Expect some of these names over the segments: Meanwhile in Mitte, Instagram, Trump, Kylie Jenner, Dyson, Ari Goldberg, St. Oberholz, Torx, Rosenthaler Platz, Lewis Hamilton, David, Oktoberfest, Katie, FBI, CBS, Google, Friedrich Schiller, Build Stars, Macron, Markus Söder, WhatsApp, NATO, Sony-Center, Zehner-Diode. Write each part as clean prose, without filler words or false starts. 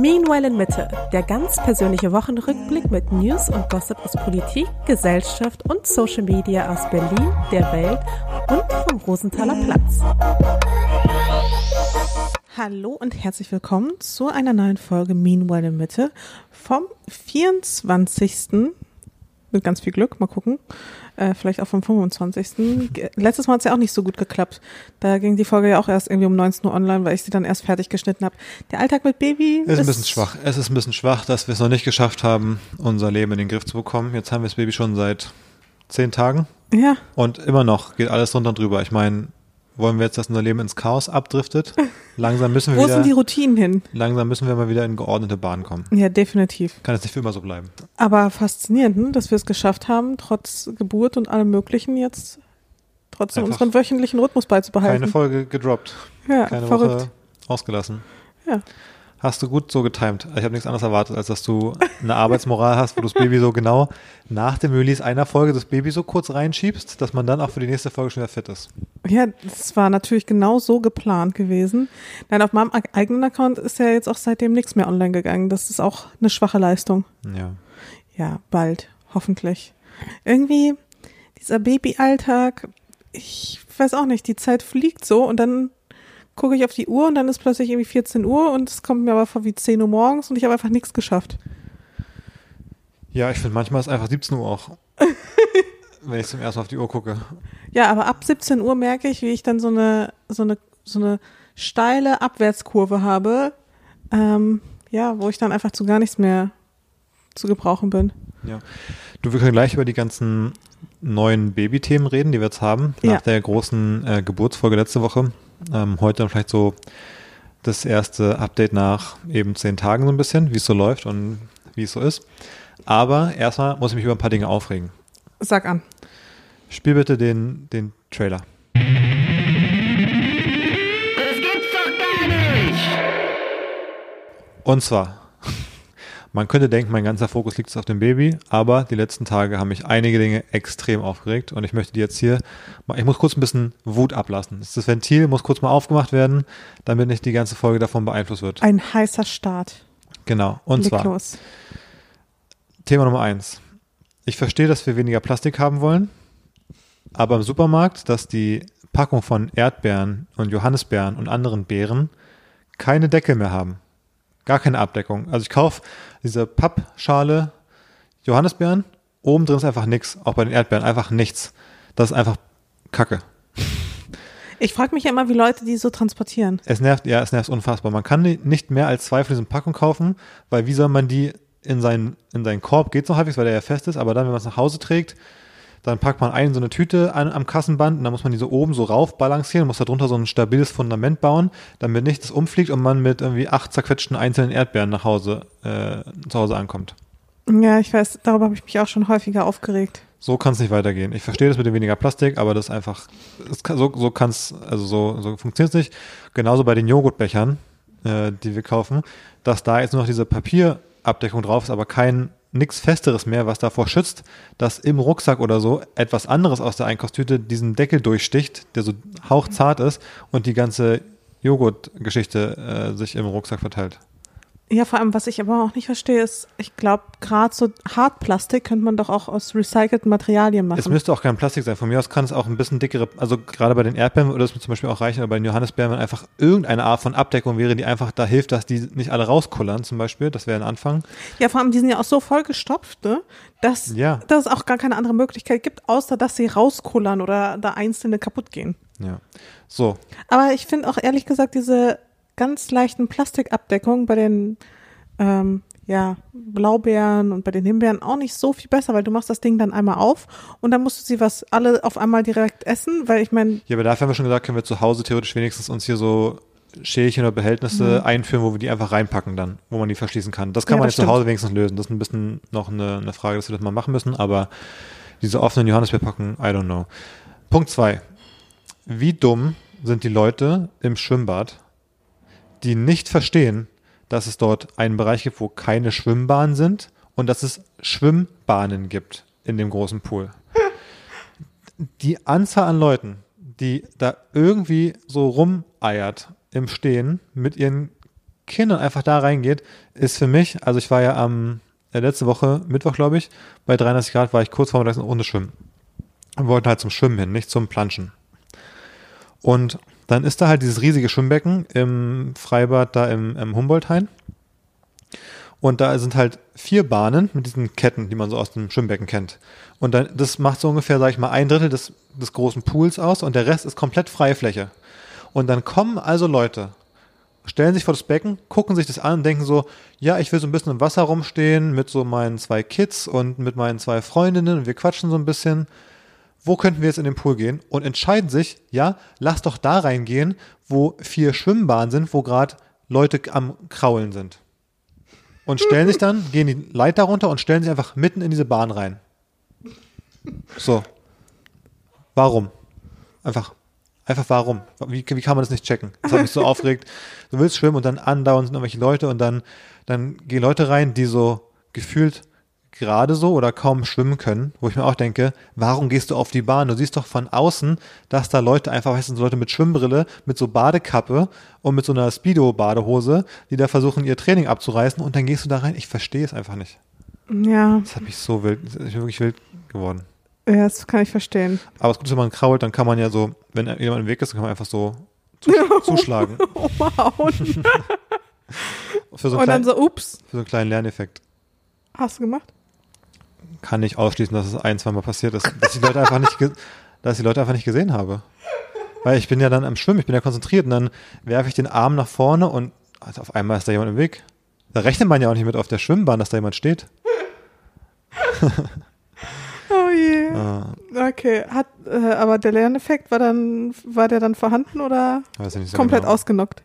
Meanwhile in Mitte, der ganz persönliche Wochenrückblick mit News und Gossip aus Politik, Gesellschaft und Social Media aus Berlin, der Welt und vom Rosenthaler Platz. Hallo und herzlich willkommen zu einer neuen Folge Meanwhile in Mitte vom 24. mit ganz viel Glück, mal gucken, vielleicht auch vom 25. Letztes Mal hat es ja auch nicht so gut geklappt. Da ging die Folge ja auch erst irgendwie um 19 Uhr online, weil ich sie dann erst fertig geschnitten habe. Der Alltag mit Baby ist ein bisschen schwach. Es ist ein bisschen schwach, dass wir es noch nicht geschafft haben, unser Leben in den Griff zu bekommen. Jetzt haben wir das Baby schon seit 10 Tagen. Ja. Und immer noch geht alles runter und drüber. Ich meine, wollen wir jetzt, dass unser Leben ins Chaos abdriftet? Langsam müssen wir Wo sind die Routinen hin? Langsam müssen wir mal wieder in geordnete Bahnen kommen. Ja, definitiv. Kann jetzt nicht für immer so bleiben. Aber faszinierend, dass wir es geschafft haben, trotz Geburt und allem Möglichen jetzt trotzdem einfach unseren wöchentlichen Rhythmus beizubehalten. Keine Folge gedroppt. Ja, keine verrückt. Woche ausgelassen. Ja. Hast du gut so getimt. Ich habe nichts anderes erwartet, als dass du eine Arbeitsmoral hast, wo du das Baby so genau nach dem Release einer Folge das Baby so kurz reinschiebst, dass man dann auch für die nächste Folge schon wieder fit ist. Ja, das war natürlich genau so geplant gewesen. Nein, auf meinem eigenen Account ist ja jetzt auch seitdem nichts mehr online gegangen. Das ist auch eine schwache Leistung. Ja. Ja, bald. Hoffentlich. Irgendwie dieser Babyalltag, ich weiß auch nicht, die Zeit fliegt so und dann gucke ich auf die Uhr und dann ist plötzlich irgendwie 14 Uhr und es kommt mir aber vor wie 10 Uhr morgens und ich habe einfach nichts geschafft. Ja, ich finde, manchmal ist einfach 17 Uhr auch, wenn ich zum ersten Mal auf die Uhr gucke. Ja, aber ab 17 Uhr merke ich, wie ich dann so eine steile Abwärtskurve habe, wo ich dann einfach zu gar nichts mehr zu gebrauchen bin. Ja, du, wir können gleich über die ganzen neuen Babythemen reden, die wir jetzt haben, nach der großen Geburtsfolge letzte Woche. Heute dann vielleicht so das erste Update nach eben 10 Tagen so ein bisschen, wie es so läuft und wie es so ist. Aber erstmal muss ich mich über ein paar Dinge aufregen. Sag an. Spiel bitte den Trailer. Das gibt's doch gar nicht! Und zwar, man könnte denken, mein ganzer Fokus liegt auf dem Baby, aber die letzten Tage haben mich einige Dinge extrem aufgeregt und ich möchte die jetzt hier, ich muss kurz ein bisschen Wut ablassen. Das Ventil muss kurz mal aufgemacht werden, damit nicht die ganze Folge davon beeinflusst wird. Ein heißer Start. Genau, und Blick zwar los. Thema Nummer 1. Ich verstehe, dass wir weniger Plastik haben wollen, aber im Supermarkt, dass die Packung von Erdbeeren und Johannisbeeren und anderen Beeren keine Deckel mehr haben. Gar keine Abdeckung. Also ich kaufe diese Pappschale Johannisbeeren, oben drin ist einfach nichts, auch bei den Erdbeeren einfach nichts. Das ist einfach Kacke. Ich frage mich ja immer, wie Leute die so transportieren. Es nervt unfassbar. Man kann nicht mehr als 2 von diesen Packungen kaufen, weil wie soll man die in seinen Korb, geht es noch halbwegs, weil der ja fest ist, aber dann, wenn man es nach Hause trägt, dann packt man einen so eine Tüte am Kassenband und dann muss man die so oben so rauf balancieren, muss da drunter so ein stabiles Fundament bauen, damit nicht das umfliegt und man mit irgendwie 8 zerquetschten einzelnen Erdbeeren zu Hause ankommt. Ja, ich weiß, darüber habe ich mich auch schon häufiger aufgeregt. So kann es nicht weitergehen. Ich verstehe das mit dem weniger Plastik, aber das ist einfach, so funktioniert es nicht. Genauso bei den Joghurtbechern, die wir kaufen, dass da jetzt nur noch diese Papierabdeckung drauf ist, aber kein nichts Festeres mehr, was davor schützt, dass im Rucksack oder so etwas anderes aus der Einkaufstüte diesen Deckel durchsticht, der so hauchzart ist und die ganze Joghurtgeschichte sich im Rucksack verteilt. Ja, vor allem, was ich aber auch nicht verstehe, ist, ich glaube, gerade so Hartplastik könnte man doch auch aus recycelten Materialien machen. Es müsste auch kein Plastik sein. Von mir aus kann es auch ein bisschen dickere, also gerade bei den Erdbeeren würde es mir zum Beispiel auch reichen, oder bei den Johannisbeeren, wenn einfach irgendeine Art von Abdeckung wäre, die einfach da hilft, dass die nicht alle rauskullern zum Beispiel. Das wäre ein Anfang. Ja, vor allem, die sind ja auch so vollgestopft, ne? Dass es auch gar keine andere Möglichkeit gibt, außer dass sie rauskullern oder da einzelne kaputt gehen. Ja, so. Aber ich finde auch ehrlich gesagt, diese ganz leichten Plastikabdeckung bei den Blaubeeren und bei den Himbeeren auch nicht so viel besser, weil du machst das Ding dann einmal auf und dann musst du sie alle auf einmal direkt essen, weil ich meine. Ja, aber dafür haben wir schon gesagt, können wir zu Hause theoretisch wenigstens uns hier so Schälchen oder Behältnisse einführen, wo wir die einfach reinpacken dann, wo man die verschließen kann. Das kann man jetzt stimmt. Zu Hause wenigstens lösen. Das ist ein bisschen noch eine Frage, dass wir das mal machen müssen, aber diese offenen Johannisbeerpackungen, I don't know. Punkt 2. Wie dumm sind die Leute im Schwimmbad, die nicht verstehen, dass es dort einen Bereich gibt, wo keine Schwimmbahnen sind und dass es Schwimmbahnen gibt in dem großen Pool. Die Anzahl an Leuten, die da irgendwie so rumeiert im Stehen mit ihren Kindern einfach da reingeht, ist für mich, also ich war ja letzte Woche, Mittwoch glaube ich, bei 33 Grad war ich kurz vormittags in der Runde schwimmen. Wir wollten halt zum Schwimmen hin, nicht zum Planschen. Und dann ist da halt dieses riesige Schwimmbecken im Freibad da im Humboldthain. Und da sind halt 4 Bahnen mit diesen Ketten, die man so aus dem Schwimmbecken kennt. Und dann, das macht so ungefähr, sag ich mal, 1/3 des großen Pools aus und der Rest ist komplett freie Fläche. Und dann kommen also Leute, stellen sich vor das Becken, gucken sich das an und denken so, ja, ich will so ein bisschen im Wasser rumstehen mit so meinen 2 Kids und mit meinen 2 Freundinnen und wir quatschen so ein bisschen. Wo könnten wir jetzt in den Pool gehen? Und entscheiden sich, ja, lass doch da reingehen, wo 4 Schwimmbahnen sind, wo gerade Leute am Kraulen sind. Und stellen sich dann, gehen die Leiter runter und stellen sich einfach mitten in diese Bahn rein. So. Warum? Einfach warum? Wie kann man das nicht checken? Das hat mich so aufgeregt. Du willst schwimmen und dann andauernd sind irgendwelche Leute und dann gehen Leute rein, die so gefühlt gerade so oder kaum schwimmen können, wo ich mir auch denke, warum gehst du auf die Bahn? Du siehst doch von außen, dass da Leute einfach, weißt du, so Leute mit Schwimmbrille, mit so Badekappe und mit so einer Speedo-Badehose, die da versuchen, ihr Training abzureißen und dann gehst du da rein. Ich verstehe es einfach nicht. Ja. Das hat mich so wild, ich bin wirklich wild geworden. Ja, das kann ich verstehen. Aber es ist gut, wenn man krault, dann kann man ja so, wenn jemand im Weg ist, dann kann man einfach so zuschlagen. Oh, wow. Für so einen kleinen Lerneffekt. Hast du gemacht? Kann ich ausschließen, dass es 1-2 Mal passiert ist, dass ich die Leute einfach nicht, gesehen habe. Weil ich bin ja dann am Schwimmen, ich bin ja konzentriert und dann werfe ich den Arm nach vorne und also auf einmal ist da jemand im Weg. Da rechnet man ja auch nicht mit auf der Schwimmbahn, dass da jemand steht. Oh je. Ah. Okay, aber der Lerneffekt war der dann vorhanden oder weiß ich nicht so komplett genau. Ausgenockt?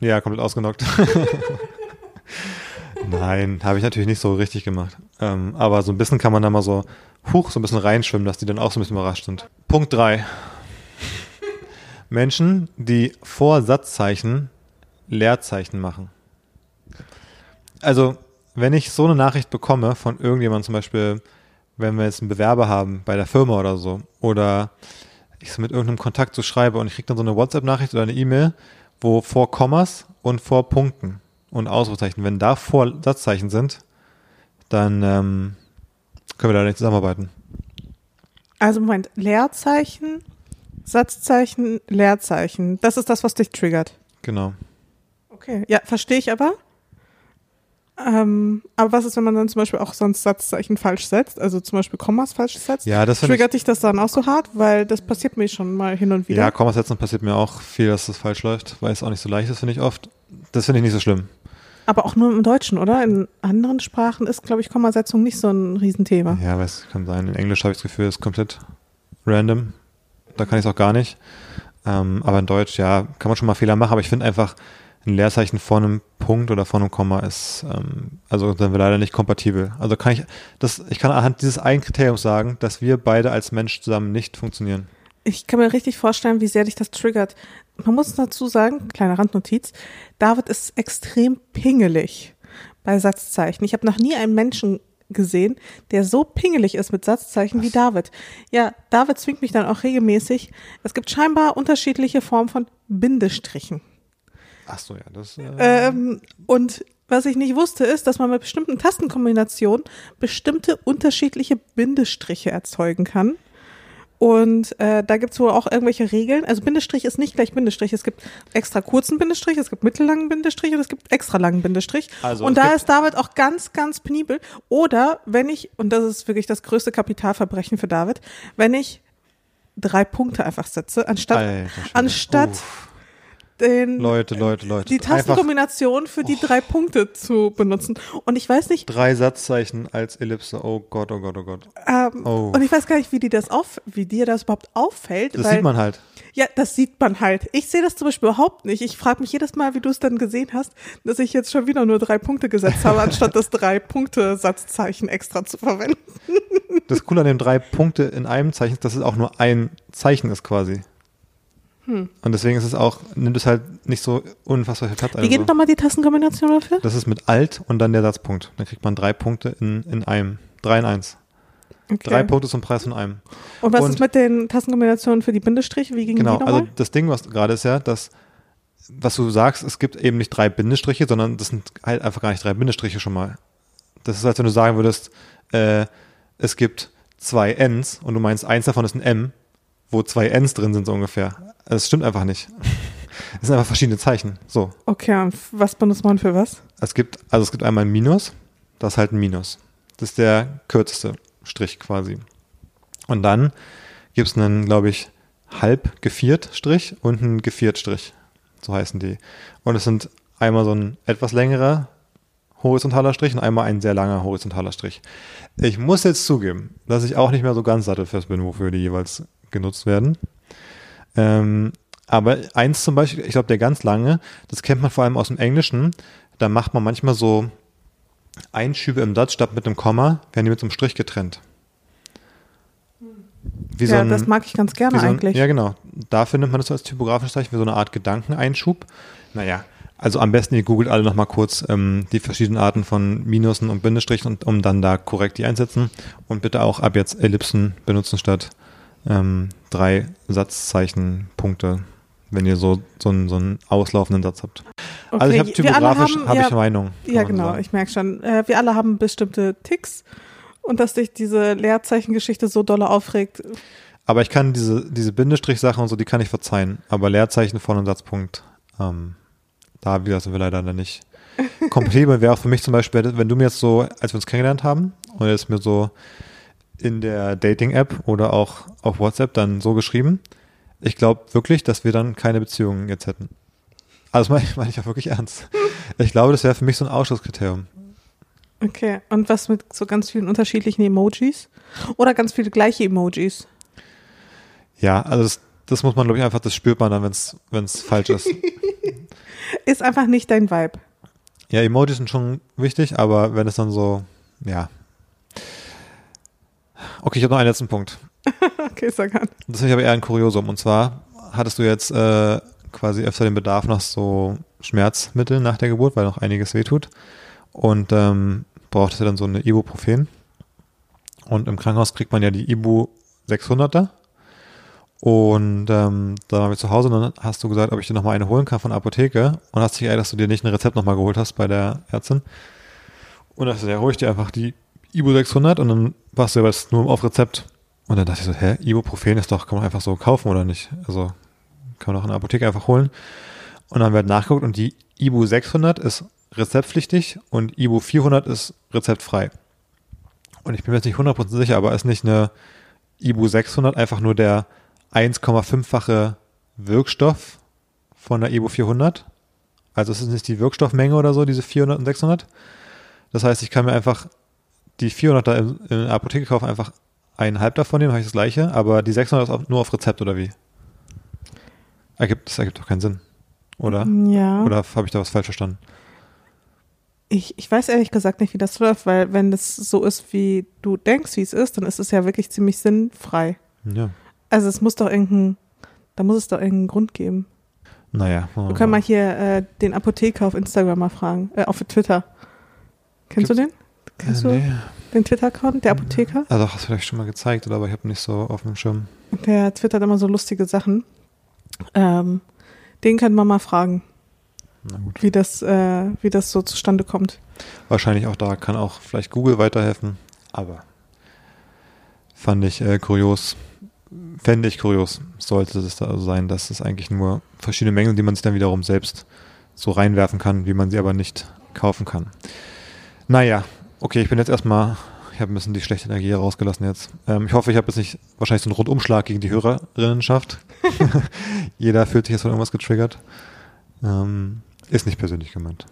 Ja, komplett ausgenockt. Nein, habe ich natürlich nicht so richtig gemacht. Aber so ein bisschen kann man da mal so ein bisschen reinschwimmen, dass die dann auch so ein bisschen überrascht sind. Punkt 3. Menschen, die vor Satzzeichen Leerzeichen machen. Also, wenn ich so eine Nachricht bekomme von irgendjemandem, zum Beispiel, wenn wir jetzt einen Bewerber haben bei der Firma oder so, oder ich es mit irgendeinem Kontakt so schreibe und ich kriege dann so eine WhatsApp-Nachricht oder eine E-Mail, wo vor Kommas und vor Punkten und Ausrufezeichen, wenn da Satzzeichen sind, dann können wir da nicht zusammenarbeiten. Also Moment, Leerzeichen, Satzzeichen, Leerzeichen. Das ist das, was dich triggert. Genau. Okay, ja, verstehe ich aber. Aber was ist, wenn man dann zum Beispiel auch sonst Satzzeichen falsch setzt, also zum Beispiel Kommas falsch setzt? Ja, das triggert dich das dann auch so hart, weil das passiert mir schon mal hin und wieder. Ja, Kommas setzen passiert mir auch viel, dass das falsch läuft, weil es auch nicht so leicht ist, finde ich oft. Das finde ich nicht so schlimm. Aber auch nur im Deutschen, oder? In anderen Sprachen ist, glaube ich, Kommasetzung nicht so ein Riesenthema. Ja, aber es kann sein. In Englisch habe ich das Gefühl, es ist komplett random. Da kann ich es auch gar nicht. Aber in Deutsch, ja, kann man schon mal Fehler machen. Aber ich finde einfach, ein Leerzeichen vor einem Punkt oder vor einem Komma ist, also sind wir leider nicht kompatibel. Also ich kann anhand dieses einen Kriteriums sagen, dass wir beide als Mensch zusammen nicht funktionieren. Ich kann mir richtig vorstellen, wie sehr dich das triggert. Man muss dazu sagen, kleine Randnotiz, David ist extrem pingelig bei Satzzeichen. Ich habe noch nie einen Menschen gesehen, der so pingelig ist mit Satzzeichen wie David. Ja, David zwingt mich dann auch regelmäßig. Es gibt scheinbar unterschiedliche Formen von Bindestrichen. Ach so, ja. Das, und was ich nicht wusste, ist, dass man mit bestimmten Tastenkombinationen bestimmte unterschiedliche Bindestriche erzeugen kann. Und da gibt es wohl auch irgendwelche Regeln. Also Bindestrich ist nicht gleich Bindestrich. Es gibt extra kurzen Bindestrich, es gibt mittellangen Bindestrich und es gibt extra langen Bindestrich. Also, und da ist David auch ganz, ganz penibel. Oder wenn ich, und das ist wirklich das größte Kapitalverbrechen für David, wenn ich 3 Punkte einfach setze, anstatt den, Leute. Die Tastenkombination einfach, für die 3 Punkte zu benutzen. Und ich weiß nicht. 3 Satzzeichen als Ellipse. Oh Gott. Und ich weiß gar nicht, wie dir das überhaupt auffällt. Das sieht man halt. Ja, das sieht man halt. Ich sehe das zum Beispiel überhaupt nicht. Ich frage mich jedes Mal, wie du es dann gesehen hast, dass ich jetzt schon wieder nur 3 Punkte gesetzt habe, anstatt das 3-Punkte-Satzzeichen extra zu verwenden. Das Coole an dem 3 Punkte in einem Zeichen ist, dass es auch nur ein Zeichen ist quasi. Und deswegen ist es auch, nimmt es halt nicht so unfassbar viel Platz ein. Wie geht nochmal die Tastenkombination dafür? Das ist mit Alt und dann der Satzpunkt. Dann kriegt man 3 Punkte in einem. 3 in 1. Okay. 3 Punkte zum Preis von einem. Und was ist mit den Tastenkombinationen für die Bindestriche? Wie ging die nochmal? Genau, also das Ding, was gerade ist ja, dass was du sagst, es gibt eben nicht drei Bindestriche, sondern das sind halt einfach gar nicht drei Bindestriche schon mal. Das ist, als wenn du sagen würdest, es gibt zwei Ns und du meinst, eins davon ist ein M, wo zwei Ns drin sind so ungefähr. Das stimmt einfach nicht. Es sind einfach verschiedene Zeichen. So. Okay, und was benutzt man für was? Es gibt einmal ein Minus, das ist halt ein Minus. Das ist der kürzeste Strich quasi. Und dann gibt es einen, glaube ich, halb geviert Strich und einen geviert Strich. So heißen die. Und es sind einmal so ein etwas längerer horizontaler Strich und einmal ein sehr langer horizontaler Strich. Ich muss jetzt zugeben, dass ich auch nicht mehr so ganz sattelfest bin, wofür die jeweils genutzt werden. Aber eins zum Beispiel, ich glaube, der ganz lange, das kennt man vor allem aus dem Englischen, da macht man manchmal so Einschübe im Satz, statt mit einem Komma, werden die mit so einem Strich getrennt. Das mag ich ganz gerne eigentlich. Ja, genau. Da findet man das als typografisches Zeichen, wie so eine Art Gedankeneinschub. Naja, also am besten, ihr googelt alle nochmal kurz die verschiedenen Arten von Minusen und Bindestrichen, und um dann da korrekt die einsetzen. Und bitte auch ab jetzt Ellipsen benutzen statt drei Satzzeichenpunkte, wenn ihr so einen auslaufenden Satz habt. Okay, also ich habe typografisch, habe ich eine Meinung. Ja, genau, sagen. Ich merke schon. Wir alle haben bestimmte Ticks. Und dass dich diese Leerzeichengeschichte so doll aufregt. Aber ich kann diese Bindestrich-Sache und so, die kann ich verzeihen. Aber Leerzeichen vorne und Satzpunkt, da sind wir leider nicht kompatibel. Wäre auch für mich zum Beispiel, wenn du mir jetzt so, als wir uns kennengelernt haben, und jetzt mir so in der Dating-App oder auch auf WhatsApp dann so geschrieben, ich glaube wirklich, dass wir dann keine Beziehungen jetzt hätten. Also das meine ich ja wirklich ernst. Ich glaube, das wäre für mich so ein Ausschlusskriterium. Okay, und was mit so ganz vielen unterschiedlichen Emojis? Oder ganz viele gleiche Emojis? Ja, also das muss man, glaube ich, einfach, das spürt man dann, wenn es falsch ist. Ist einfach nicht dein Vibe. Ja, Emojis sind schon wichtig, aber wenn es dann so, ja. Okay, ich habe noch einen letzten Punkt. Okay, sag an. Das finde ich aber eher ein Kuriosum. Und zwar hattest du jetzt quasi öfter den Bedarf nach so Schmerzmitteln nach der Geburt, weil noch einiges wehtut. Und brauchtest du dann so eine Ibuprofen. Und im Krankenhaus kriegt man ja die Ibu 600er. Und da waren wir zu Hause, und dann hast du gesagt, ob ich dir nochmal eine holen kann von der Apotheke. Und hast dich geärgert, dass du dir nicht ein Rezept nochmal geholt hast bei der Ärztin. Und dann hast du gesagt, ja, hol ich dir einfach die Ibu 600. Und dann warst du aber jetzt nur auf Rezept. Und dann dachte ich so, Ibuprofen ist doch, kann man einfach so kaufen oder nicht? Also kann man doch in der Apotheke einfach holen. Und dann haben wir halt nachgeguckt, und die Ibu 600 ist rezeptpflichtig und Ibu 400 ist rezeptfrei. Und ich bin mir jetzt nicht 100% sicher, aber ist nicht eine Ibu 600 einfach nur der 1,5-fache Wirkstoff von der Ibu 400? Also ist es nicht die Wirkstoffmenge oder so, diese 400 und 600? Das heißt, ich kann mir einfach die 400er in der Apotheke kaufen, einfach einen halb davon nehmen, habe ich das gleiche, aber die 600 ist nur auf Rezept, oder wie? Das ergibt doch keinen Sinn, oder? Ja. Oder habe ich da was falsch verstanden? Ich weiß ehrlich gesagt nicht, wie das läuft, weil wenn das so ist, wie du denkst, wie es ist, dann ist es ja wirklich ziemlich sinnfrei. Ja. Also da muss es doch irgendeinen Grund geben. Naja. Du kannst mal hier den Apotheker auf Instagram mal fragen, auf Twitter. Kennst du den? Kennst du den Twitter-Account, der Apotheker? Also hast du vielleicht schon mal gezeigt, oder? Aber ich habe nicht so auf dem Schirm. Der twittert immer so lustige Sachen. Den können wir mal fragen. Na gut. Wie das so zustande kommt. Wahrscheinlich auch da kann auch vielleicht Google weiterhelfen, aber fand ich kurios. Fände ich kurios. Sollte es da also sein, dass es eigentlich nur verschiedene Mengen, die man sich dann wiederum selbst so reinwerfen kann, wie man sie aber nicht kaufen kann. Naja, okay, ich habe ein bisschen die schlechte Energie hier rausgelassen jetzt. Ich hoffe, ich habe jetzt nicht wahrscheinlich so einen Rundumschlag gegen die Hörerinnenschaft. Jeder fühlt sich jetzt von irgendwas getriggert. Ist nicht persönlich gemeint.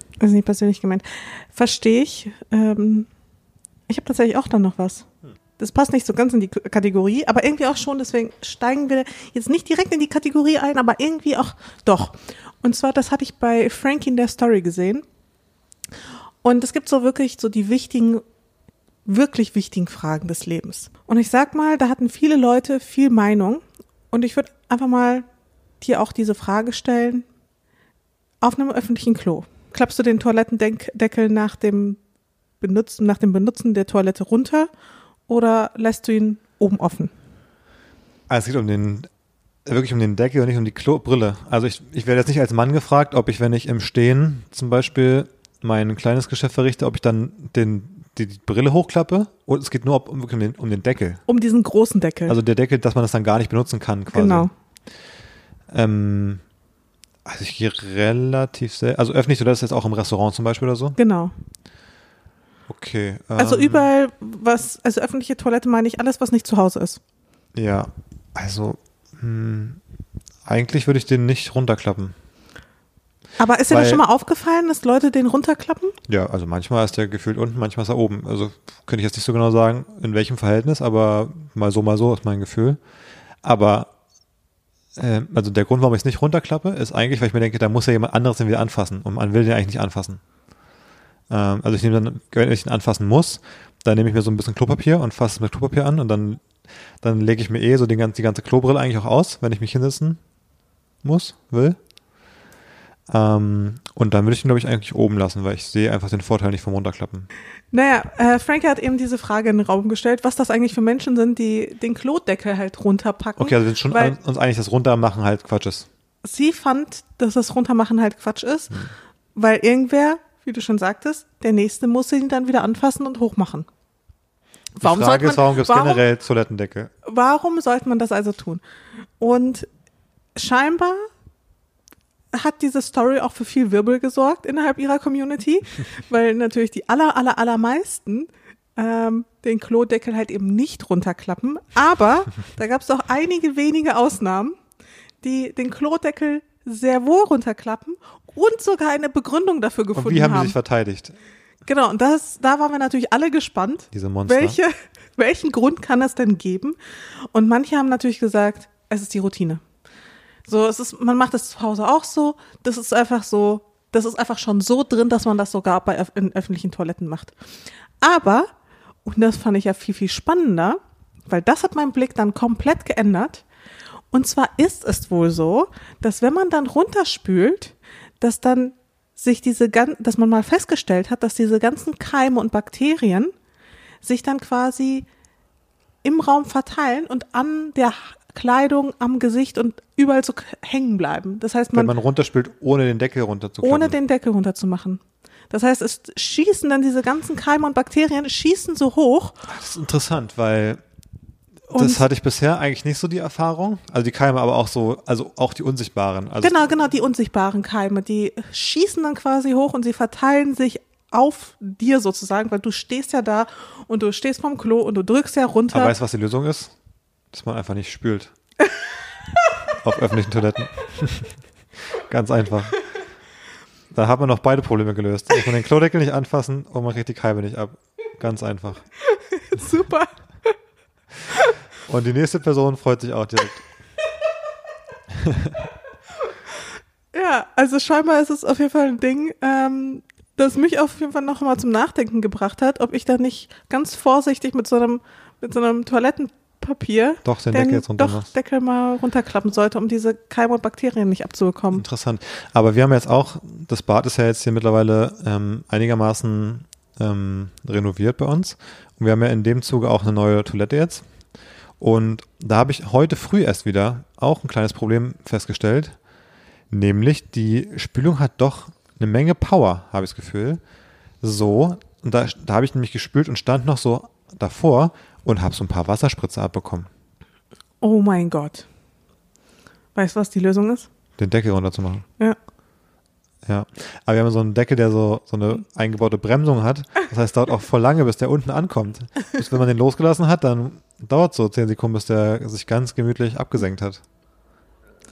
Verstehe ich. Ich habe tatsächlich auch dann noch was. Das passt nicht so ganz in die Kategorie, aber irgendwie auch schon. Deswegen steigen wir jetzt nicht direkt in die Kategorie ein, aber irgendwie auch doch. Und zwar, das hatte ich bei Frankie in der Story gesehen. Und es gibt so wirklich so die wirklich wichtigen Fragen des Lebens. Und ich sag mal, da hatten viele Leute viel Meinung. Und ich würde einfach mal dir auch diese Frage stellen. Auf einem öffentlichen Klo. Klappst du den Toilettendeckel nach dem Benutzen der Toilette runter oder lässt du ihn oben offen? Also es geht um den wirklich um den Deckel und nicht um die Klobrille. Also ich werde jetzt nicht als Mann gefragt, ob ich, wenn ich im Stehen zum Beispiel mein kleines Geschäft verrichte, ob ich dann die Brille hochklappe, und es geht nur um den Deckel. Um diesen großen Deckel. Also der Deckel, dass man das dann gar nicht benutzen kann quasi. Genau. Also ich gehe relativ selten, also öffnest du das jetzt auch im Restaurant zum Beispiel oder so? Genau. Okay. Also überall, also öffentliche Toilette meine ich, alles, was nicht zu Hause ist. Ja, also eigentlich würde ich den nicht runterklappen. Aber ist dir das schon mal aufgefallen, dass Leute den runterklappen? Ja, also manchmal ist der gefühlt unten, manchmal ist er oben. Also könnte ich jetzt nicht so genau sagen, in welchem Verhältnis, aber mal so ist mein Gefühl. Aber also der Grund, warum ich es nicht runterklappe, ist eigentlich, weil ich mir denke, da muss ja jemand anderes den wieder anfassen. Und man will den eigentlich nicht anfassen. Also ich nehme dann, wenn ich den anfassen muss, dann nehme ich mir so ein bisschen Klopapier und fasse es mit Klopapier an und dann lege ich mir so die ganze Klobrille eigentlich auch aus, wenn ich mich hinsetzen will. Und dann würde ich ihn, glaube ich, eigentlich oben lassen, weil ich sehe einfach den Vorteil nicht vom Runterklappen. Naja, Frankie hat eben diese Frage in den Raum gestellt, was das eigentlich für Menschen sind, die den Klodeckel halt runterpacken. Okay, also wir sind schon uns einig, dass Runtermachen halt Quatsch ist. Sie fand, dass das Runtermachen halt Quatsch ist, weil irgendwer, wie du schon sagtest, der Nächste muss ihn dann wieder anfassen und hochmachen. Die Frage ist, warum gibt es generell Toilettendeckel? Warum sollte man das also tun? Und scheinbar hat diese Story auch für viel Wirbel gesorgt innerhalb ihrer Community, weil natürlich die allermeisten den Klodeckel halt eben nicht runterklappen. Aber da gab es auch einige wenige Ausnahmen, die den Klodeckel sehr wohl runterklappen und sogar eine Begründung dafür gefunden haben. Und wie haben sie sich verteidigt? Genau, und da waren wir natürlich alle gespannt, diese Monster. Welchen Grund kann das denn geben? Und manche haben natürlich gesagt, es ist die Routine. So, man macht das zu Hause auch so. Das ist einfach so, das ist einfach schon so drin, dass man das sogar in öffentlichen Toiletten macht. Aber, und das fand ich ja viel, viel spannender, weil das hat meinen Blick dann komplett geändert. Und zwar ist es wohl so, dass wenn man dann runterspült, dass dann sich dass man mal festgestellt hat, dass diese ganzen Keime und Bakterien sich dann quasi im Raum verteilen und an der Kleidung, am Gesicht und überall so hängen bleiben. Das heißt, wenn man runterspült, ohne den Deckel runterzuklappen. Ohne den Deckel runterzumachen. Das heißt, es schießen dann diese ganzen Keime und Bakterien so hoch. Das ist interessant, weil das hatte ich bisher eigentlich nicht so die Erfahrung. Also die Keime, aber auch so, also auch die unsichtbaren. Also genau, die unsichtbaren Keime, die schießen dann quasi hoch und sie verteilen sich auf dir sozusagen, weil du stehst ja da und du stehst vorm Klo und du drückst ja runter. Aber weißt du, was die Lösung ist? Dass man einfach nicht spült. Auf öffentlichen Toiletten. Ganz einfach. Da hat man noch beide Probleme gelöst. Dass man den Klodeckel nicht anfassen und man kriegt die Keime nicht ab. Ganz einfach. Super. Und die nächste Person freut sich auch direkt. Ja, also scheinbar ist es auf jeden Fall ein Ding, das mich auf jeden Fall noch mal zum Nachdenken gebracht hat, ob ich da nicht ganz vorsichtig mit so einem Toilettenpapier doch den Deckel, mal runterklappen sollte, um diese Keime und Bakterien nicht abzubekommen. Interessant. Aber wir haben jetzt auch, das Bad ist ja jetzt hier mittlerweile einigermaßen renoviert bei uns. Und wir haben ja in dem Zuge auch eine neue Toilette jetzt. Und da habe ich heute früh erst wieder auch ein kleines Problem festgestellt. Nämlich, die Spülung hat doch eine Menge Power, habe ich das Gefühl. So, und da habe ich nämlich gespült und stand noch so davor und habe so ein paar Wasserspritzer abbekommen. Oh mein Gott. Weißt du, was die Lösung ist? Den Deckel runterzumachen. Ja. Ja, aber wir haben so einen Deckel, der so eine eingebaute Bremsung hat. Das heißt, es dauert auch voll lange, bis der unten ankommt. Bis wenn man den losgelassen hat, dann dauert es so 10 Sekunden, bis der sich ganz gemütlich abgesenkt hat.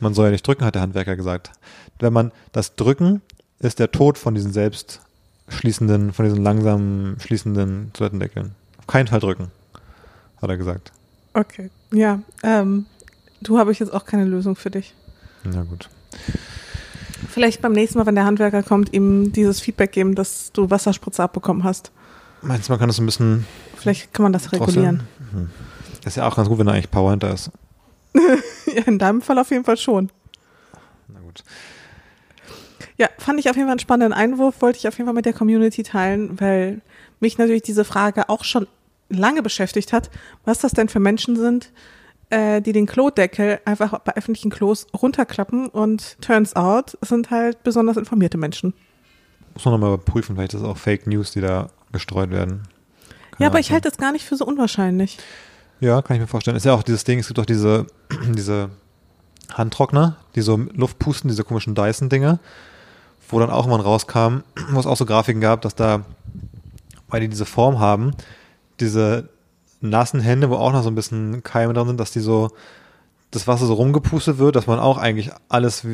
Man soll ja nicht drücken, hat der Handwerker gesagt. Wenn man das drücken, ist der Tod von diesen von diesen langsam schließenden Toilettendeckeln. Auf keinen Fall drücken, hat er gesagt. Okay, ja. Du, habe ich jetzt auch keine Lösung für dich. Na gut. Vielleicht beim nächsten Mal, wenn der Handwerker kommt, ihm dieses Feedback geben, dass du Wasserspritzer abbekommen hast. Meinst du, man kann das ein bisschen... Vielleicht kann man das regulieren. Mhm. Das ist ja auch ganz gut, wenn da eigentlich Power hinter ist. Ja, in deinem Fall auf jeden Fall schon. Na gut. Ja, fand ich auf jeden Fall einen spannenden Einwurf. Wollte ich auf jeden Fall mit der Community teilen, weil mich natürlich diese Frage auch schon lange beschäftigt hat, was das denn für Menschen sind, die den Klodeckel einfach bei öffentlichen Klos runterklappen und turns out, es sind halt besonders informierte Menschen. Muss man nochmal überprüfen, vielleicht ist es auch Fake News, die da gestreut werden. Keine Ahnung. Aber ich halte das gar nicht für so unwahrscheinlich. Ja, kann ich mir vorstellen. Ist ja auch dieses Ding, es gibt auch diese Handtrockner, die so Luft pusten, diese komischen Dyson-Dinger, wo dann auch irgendwann rauskam, wo es auch so Grafiken gab, dass da, weil die diese Form haben, diese nassen Hände, wo auch noch so ein bisschen Keime dran sind, dass die so, das Wasser so rumgepustet wird, dass man auch eigentlich alles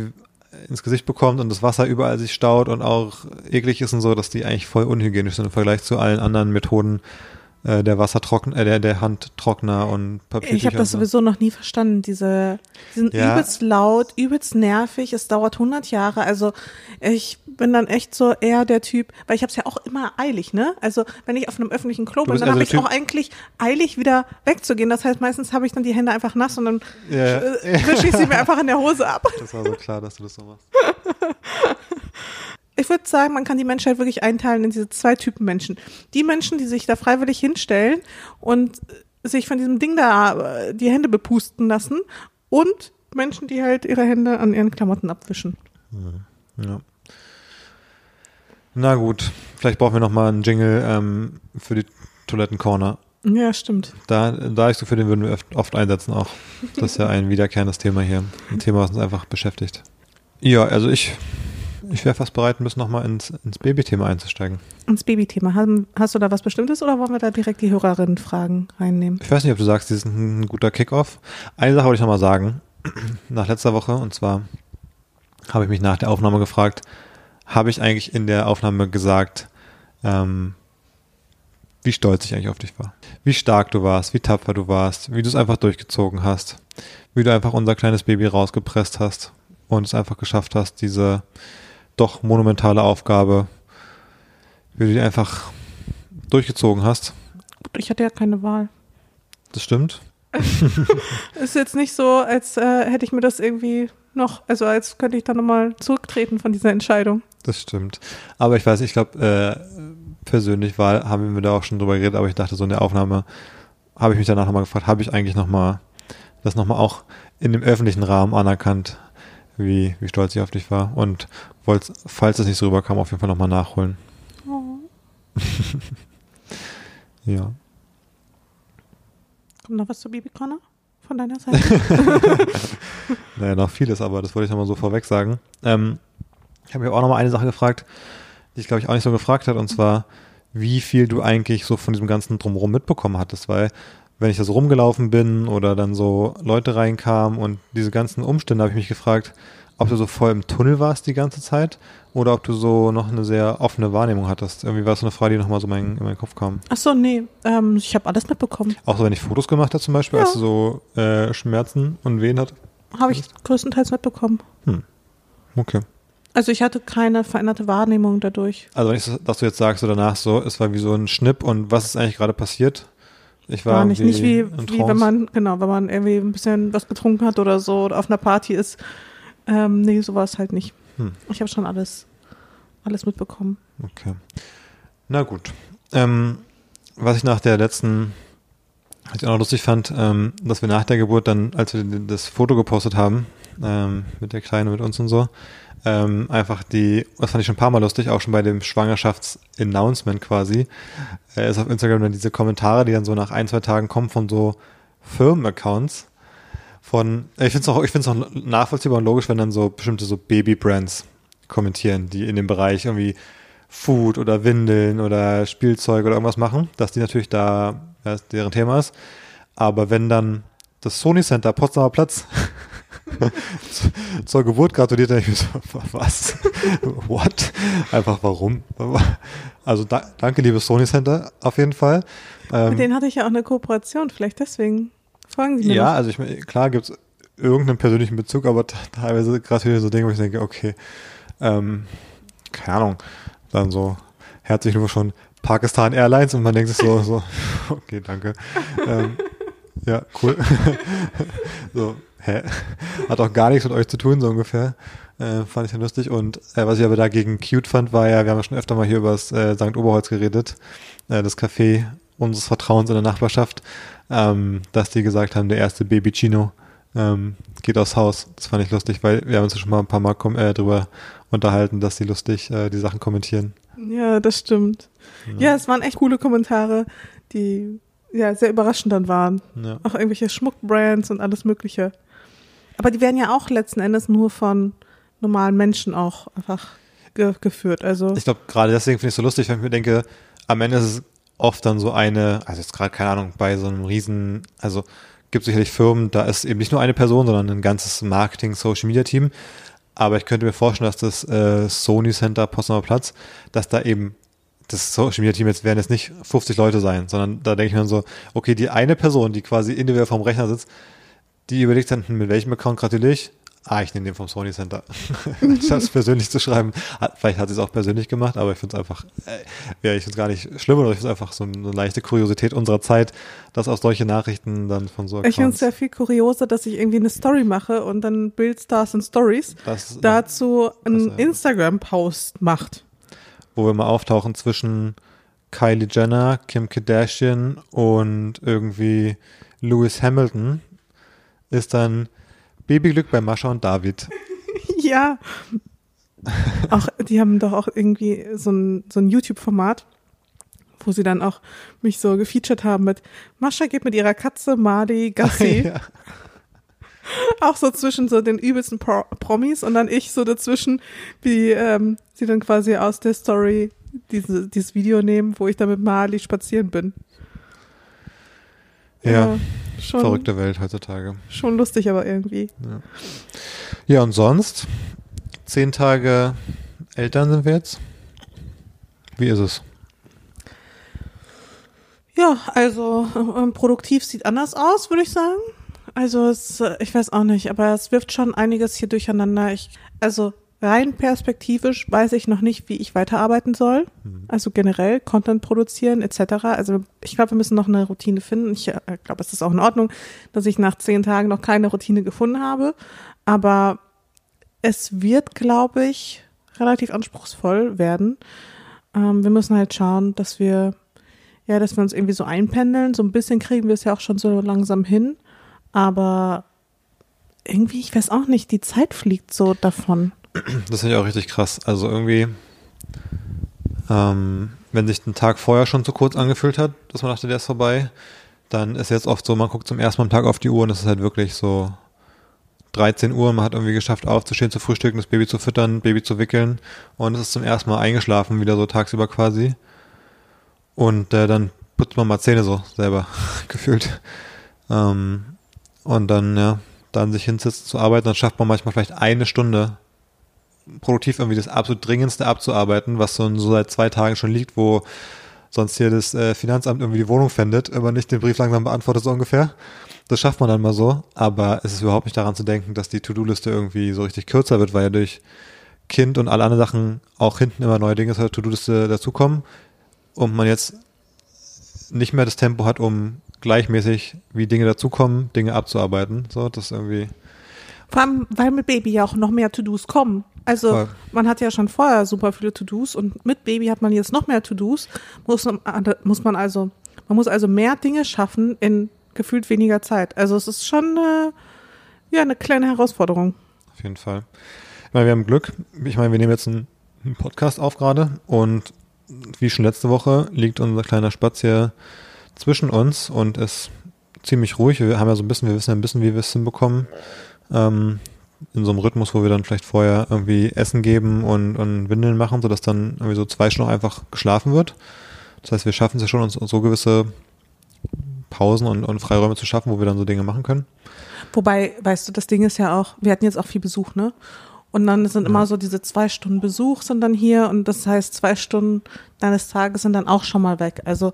ins Gesicht bekommt und das Wasser überall sich staut und auch eklig ist und so, dass die eigentlich voll unhygienisch sind im Vergleich zu allen anderen Methoden der Wassertrockner, der Handtrockner und Papiertücher. Ich habe das sowieso noch nie verstanden. Die sind übelst laut, übelst nervig. Es dauert 100 Jahre. Also ich bin dann echt so eher der Typ, weil ich habe es ja auch immer eilig, ne? Also wenn ich auf einem öffentlichen Klo bin, dann habe ich auch eigentlich eilig, wieder wegzugehen. Das heißt, meistens habe ich dann die Hände einfach nass und dann wische ich sie mir einfach in der Hose ab. Das war so klar, dass du das so machst. Ich würde sagen, man kann die Menschheit wirklich einteilen in diese zwei Typen Menschen. Die Menschen, die sich da freiwillig hinstellen und sich von diesem Ding da die Hände bepusten lassen, und Menschen, die halt ihre Hände an ihren Klamotten abwischen. Ja. Na gut, vielleicht brauchen wir nochmal einen Jingle für die Toilettencorner. Ja, stimmt. Da ich so für den würden wir oft einsetzen auch. Das ist ja ein wiederkehrendes Thema hier. Ein Thema, was uns einfach beschäftigt. Ja, also Ich wäre fast bereit, müssen nochmal ins Babythema einzusteigen. Ins Babythema. Hast du da was Bestimmtes oder wollen wir da direkt die Hörerinnen Fragen reinnehmen? Ich weiß nicht, ob du sagst, das ist ein guter Kickoff. Eine Sache wollte ich nochmal sagen, nach letzter Woche, und zwar habe ich mich nach der Aufnahme gefragt, habe ich eigentlich in der Aufnahme gesagt, wie stolz ich eigentlich auf dich war. Wie stark du warst, wie tapfer du warst, wie du es einfach durchgezogen hast, wie du einfach unser kleines Baby rausgepresst hast und es einfach geschafft hast, diese doch monumentale Aufgabe, wie du die einfach durchgezogen hast. Gut, ich hatte ja keine Wahl. Das stimmt. Ist jetzt nicht so, als hätte ich mir das irgendwie noch, also als könnte ich da nochmal zurücktreten von dieser Entscheidung. Das stimmt. Aber ich weiß, ich glaube, persönlich haben wir da auch schon drüber geredet, aber ich dachte, so in der Aufnahme habe ich mich danach nochmal gefragt, habe ich eigentlich nochmal, das nochmal auch in dem öffentlichen Rahmen anerkannt, wie stolz ich auf dich war, und wollte, falls das nicht so rüberkam, auf jeden Fall nochmal nachholen. Oh. Ja. Kommt noch was zu Babycorner von deiner Seite? Naja, noch vieles, aber das wollte ich nochmal so vorweg sagen. Ich habe mir auch nochmal eine Sache gefragt, die ich glaube ich auch nicht so gefragt hat, und zwar, wie viel du eigentlich so von diesem ganzen Drumherum mitbekommen hattest, weil wenn ich da so rumgelaufen bin oder dann so Leute reinkamen und diese ganzen Umstände, habe ich mich gefragt, ob du so voll im Tunnel warst die ganze Zeit oder ob du so noch eine sehr offene Wahrnehmung hattest. Irgendwie war es so eine Frage, die nochmal so in meinen Kopf kam. Ach so, nee. Ich habe alles mitbekommen. Auch so, wenn ich Fotos gemacht habe zum Beispiel, ja, als du so Schmerzen und Wehen hattest? Habe ich größtenteils mitbekommen. Okay. Also ich hatte keine veränderte Wahrnehmung dadurch. Also wenn ich das, dass du jetzt sagst, so danach so, es war wie so ein Schnipp und was ist eigentlich gerade passiert? Ich war nicht wie wenn man irgendwie ein bisschen was getrunken hat oder so oder auf einer Party ist. Nee, so war es halt nicht. Ich habe schon alles mitbekommen. Okay. Na gut. Was ich nach der letzten, was ich auch noch lustig fand, dass wir nach der Geburt dann, als wir das Foto gepostet haben, mit der Kleinen, mit uns und so, einfach das fand ich schon ein paar Mal lustig, auch schon bei dem Schwangerschafts-Announcement quasi, ist auf Instagram dann diese Kommentare, die dann so nach 1-2 Tagen kommen von so Firmen-Accounts. Ich finde es auch nachvollziehbar und logisch, wenn dann so bestimmte so Baby-Brands kommentieren, die in dem Bereich irgendwie Food oder Windeln oder Spielzeug oder irgendwas machen, dass die natürlich da, ja, deren Thema ist. Aber wenn dann das Sony-Center Potsdamer Platz zur Geburt gratuliert, dann ich mir so, was? What? Einfach warum? Also danke, liebes Sony-Center, auf jeden Fall. Mit denen hatte ich ja auch eine Kooperation, vielleicht deswegen. Fragen Sie mir. Ja, also ich meine, klar gibt es irgendeinen persönlichen Bezug, aber teilweise gerade wieder so Dinge, wo ich denke, okay, keine Ahnung, dann so herzlich nur schon Pakistan Airlines und man denkt sich so okay, danke. Ja, cool. So, hä? Hat auch gar nichts mit euch zu tun, so ungefähr. Fand ich ja lustig. Und was ich aber dagegen cute fand, war ja, wir haben ja schon öfter mal hier über das St. Oberholz geredet, das Café unseres Vertrauens in der Nachbarschaft, dass die gesagt haben, der erste Baby Chino geht aufs Haus. Das fand ich lustig, weil wir haben uns ja schon mal ein paar Mal drüber unterhalten, dass die lustig die Sachen kommentieren. Ja, das stimmt. Ja, ja, es waren echt coole Kommentare, die ja sehr überraschend dann waren. Ja. Auch irgendwelche Schmuckbrands und alles Mögliche. Aber die werden ja auch letzten Endes nur von normalen Menschen auch einfach geführt. Also ich glaube, gerade deswegen finde ich es so lustig, wenn ich mir denke, am Ende ist es oft dann so eine, also jetzt gerade, keine Ahnung, bei so einem riesen, also gibt sicherlich Firmen, da ist eben nicht nur eine Person, sondern ein ganzes Marketing-Social-Media-Team. Aber ich könnte mir vorstellen, dass das Sony-Center Potsdamer Platz, dass da eben das Social-Media-Team jetzt werden jetzt nicht 50 Leute sein, sondern da denke ich mir so, okay, die eine Person, die quasi individuell vorm Rechner sitzt, die überlegt dann, mit welchem Account gratuliere ich? Ah, ich nehme den vom Sony-Center. Anstatt es persönlich zu schreiben. Vielleicht hat sie es auch persönlich gemacht, aber ich finde es einfach, ja, ich finde es gar nicht schlimm, oder ich finde es einfach so eine leichte Kuriosität unserer Zeit, dass auch solche Nachrichten dann von so Accounts. Ich finde es sehr viel kurioser, dass ich irgendwie eine Story mache und dann Build Stars und Stories dazu einen Instagram-Post macht. Wo wir mal auftauchen zwischen Kylie Jenner, Kim Kardashian und irgendwie Lewis Hamilton, ist dann Babyglück bei Mascha und David. Ja. Auch, die haben doch auch irgendwie so ein YouTube-Format, wo sie dann auch mich so gefeatured haben mit Mascha geht mit ihrer Katze Mali Gassi. Ja. Auch so zwischen so den übelsten Promis und dann ich so dazwischen, wie sie dann quasi aus der Story dieses Video nehmen, wo ich dann mit Mali spazieren bin. Ja. Schon, verrückte Welt heutzutage. Schon lustig, aber irgendwie. Ja, und sonst? 10 Tage Eltern sind wir jetzt. Wie ist es? Ja, also produktiv sieht anders aus, würde ich sagen. Also ich weiß auch nicht, aber es wirft schon einiges hier durcheinander. Also rein perspektivisch weiß ich noch nicht, wie ich weiterarbeiten soll. Also generell Content produzieren etc. Also ich glaube, wir müssen noch eine Routine finden. Ich glaube, es ist auch in Ordnung, dass ich nach 10 Tagen noch keine Routine gefunden habe. Aber es wird, glaube ich, relativ anspruchsvoll werden. Wir müssen halt schauen, dass wir uns irgendwie so einpendeln. So ein bisschen kriegen wir es ja auch schon so langsam hin. Aber irgendwie, ich weiß auch nicht, die Zeit fliegt so davon. Das finde ich auch richtig krass. Also irgendwie, wenn sich ein Tag vorher schon zu kurz angefühlt hat, dass man dachte, der ist vorbei, dann ist jetzt oft so, man guckt zum ersten Mal am Tag auf die Uhr und es ist halt wirklich so 13 Uhr und man hat irgendwie geschafft, aufzustehen, zu frühstücken, das Baby zu füttern, Baby zu wickeln und es ist zum ersten Mal eingeschlafen, wieder so tagsüber quasi. Und dann putzt man mal Zähne so selber gefühlt. Und dann, ja, dann sich hinsetzen zu arbeiten, dann schafft man manchmal vielleicht eine Stunde produktiv irgendwie das absolut Dringendste abzuarbeiten, was so seit 2 Tagen schon liegt, wo sonst hier das Finanzamt irgendwie die Wohnung fändet, aber nicht den Brief langsam beantwortet so ungefähr. Das schafft man dann mal so, aber es ist überhaupt nicht daran zu denken, dass die To-Do-Liste irgendwie so richtig kürzer wird, weil ja durch Kind und alle anderen Sachen auch hinten immer neue Dinge zur To-Do-Liste dazukommen und man jetzt nicht mehr das Tempo hat, um gleichmäßig, wie Dinge dazukommen, Dinge abzuarbeiten. So, das irgendwie. Vor allem, weil mit Baby ja auch noch mehr To-Dos kommen. Also man hat ja schon vorher super viele To-Dos und mit Baby hat man jetzt noch mehr To-Dos. Man muss also mehr Dinge schaffen in gefühlt weniger Zeit. Also es ist schon eine kleine Herausforderung. Auf jeden Fall. Ich meine, wir haben Glück. Ich meine, wir nehmen jetzt einen Podcast auf gerade und wie schon letzte Woche liegt unser kleiner Spatz hier zwischen uns und ist ziemlich ruhig. Wir wissen ja ein bisschen, wie wir es hinbekommen. In so einem Rhythmus, wo wir dann vielleicht vorher irgendwie Essen geben und Windeln machen, sodass dann irgendwie so 2 Stunden einfach geschlafen wird. Das heißt, wir schaffen es ja schon, uns so gewisse Pausen und Freiräume zu schaffen, wo wir dann so Dinge machen können. Wobei, weißt du, das Ding ist ja auch, wir hatten jetzt auch viel Besuch, ne? Und dann sind immer so diese 2 Stunden Besuch sind dann hier und das heißt, 2 Stunden deines Tages sind dann auch schon mal weg. Also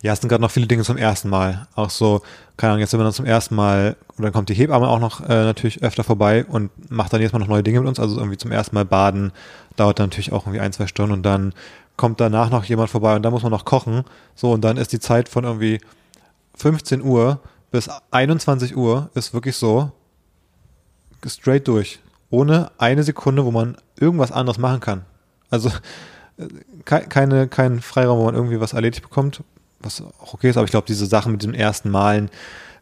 ja, es sind gerade noch viele Dinge zum ersten Mal. Auch so, keine Ahnung, jetzt sind wir dann zum ersten Mal, und dann kommt die Hebamme auch noch natürlich öfter vorbei und macht dann jedes Mal noch neue Dinge mit uns. Also irgendwie zum ersten Mal baden dauert dann natürlich auch irgendwie 1-2 Stunden und dann kommt danach noch jemand vorbei und dann muss man noch kochen. So, und dann ist die Zeit von irgendwie 15 Uhr bis 21 Uhr ist wirklich so straight durch. Ohne eine Sekunde, wo man irgendwas anderes machen kann. Also kein Freiraum, wo man irgendwie was erledigt bekommt. was auch okay ist, aber ich glaube, diese Sachen mit dem ersten Malen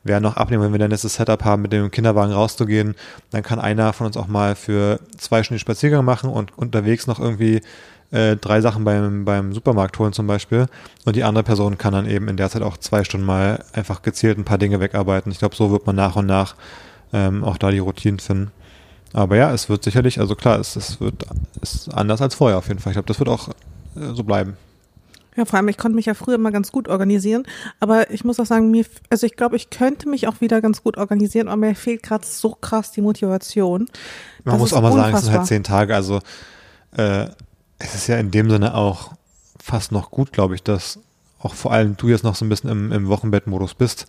werden noch abnehmen, wenn wir dann das Setup haben, mit dem Kinderwagen rauszugehen, dann kann einer von uns auch mal für 2 Stunden Spaziergang machen und unterwegs noch irgendwie 3 Sachen beim Supermarkt holen zum Beispiel, und die andere Person kann dann eben in der Zeit auch 2 Stunden mal einfach gezielt ein paar Dinge wegarbeiten. Ich glaube, so wird man nach und nach auch da die Routinen finden. Aber ja, es wird sicherlich, also klar, es ist anders als vorher auf jeden Fall. Ich glaube, das wird auch so bleiben. Ja, vor allem, ich konnte mich ja früher immer ganz gut organisieren, aber ich muss auch sagen, ich glaube, ich könnte mich auch wieder ganz gut organisieren, aber mir fehlt gerade so krass die Motivation. Man muss auch mal sagen, es sind halt 10 Tage, also es ist ja in dem Sinne auch fast noch gut, glaube ich, dass auch vor allem du jetzt noch so ein bisschen im Wochenbettmodus bist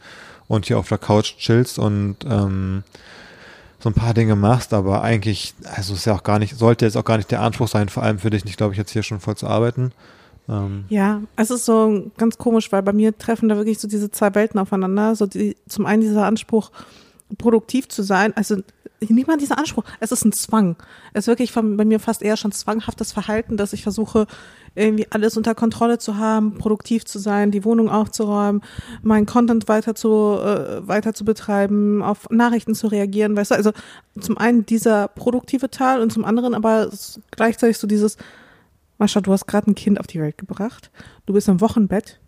und hier auf der Couch chillst und so ein paar Dinge machst, aber eigentlich, also ist ja auch gar nicht, sollte jetzt auch gar nicht der Anspruch sein, vor allem für dich nicht, glaube ich, jetzt hier schon voll zu arbeiten. Ja, es ist so ganz komisch, weil bei mir treffen da wirklich so diese 2 Welten aufeinander. So zum einen dieser Anspruch, produktiv zu sein, also nicht mal dieser Anspruch, es ist ein Zwang. Es ist wirklich bei mir fast eher schon zwanghaftes Verhalten, dass ich versuche, irgendwie alles unter Kontrolle zu haben, produktiv zu sein, die Wohnung aufzuräumen, meinen Content weiter zu betreiben, auf Nachrichten zu reagieren, weißt du, also zum einen dieser produktive Teil und zum anderen aber gleichzeitig so dieses, Mascha, du hast gerade ein Kind auf die Welt gebracht, du bist im Wochenbett,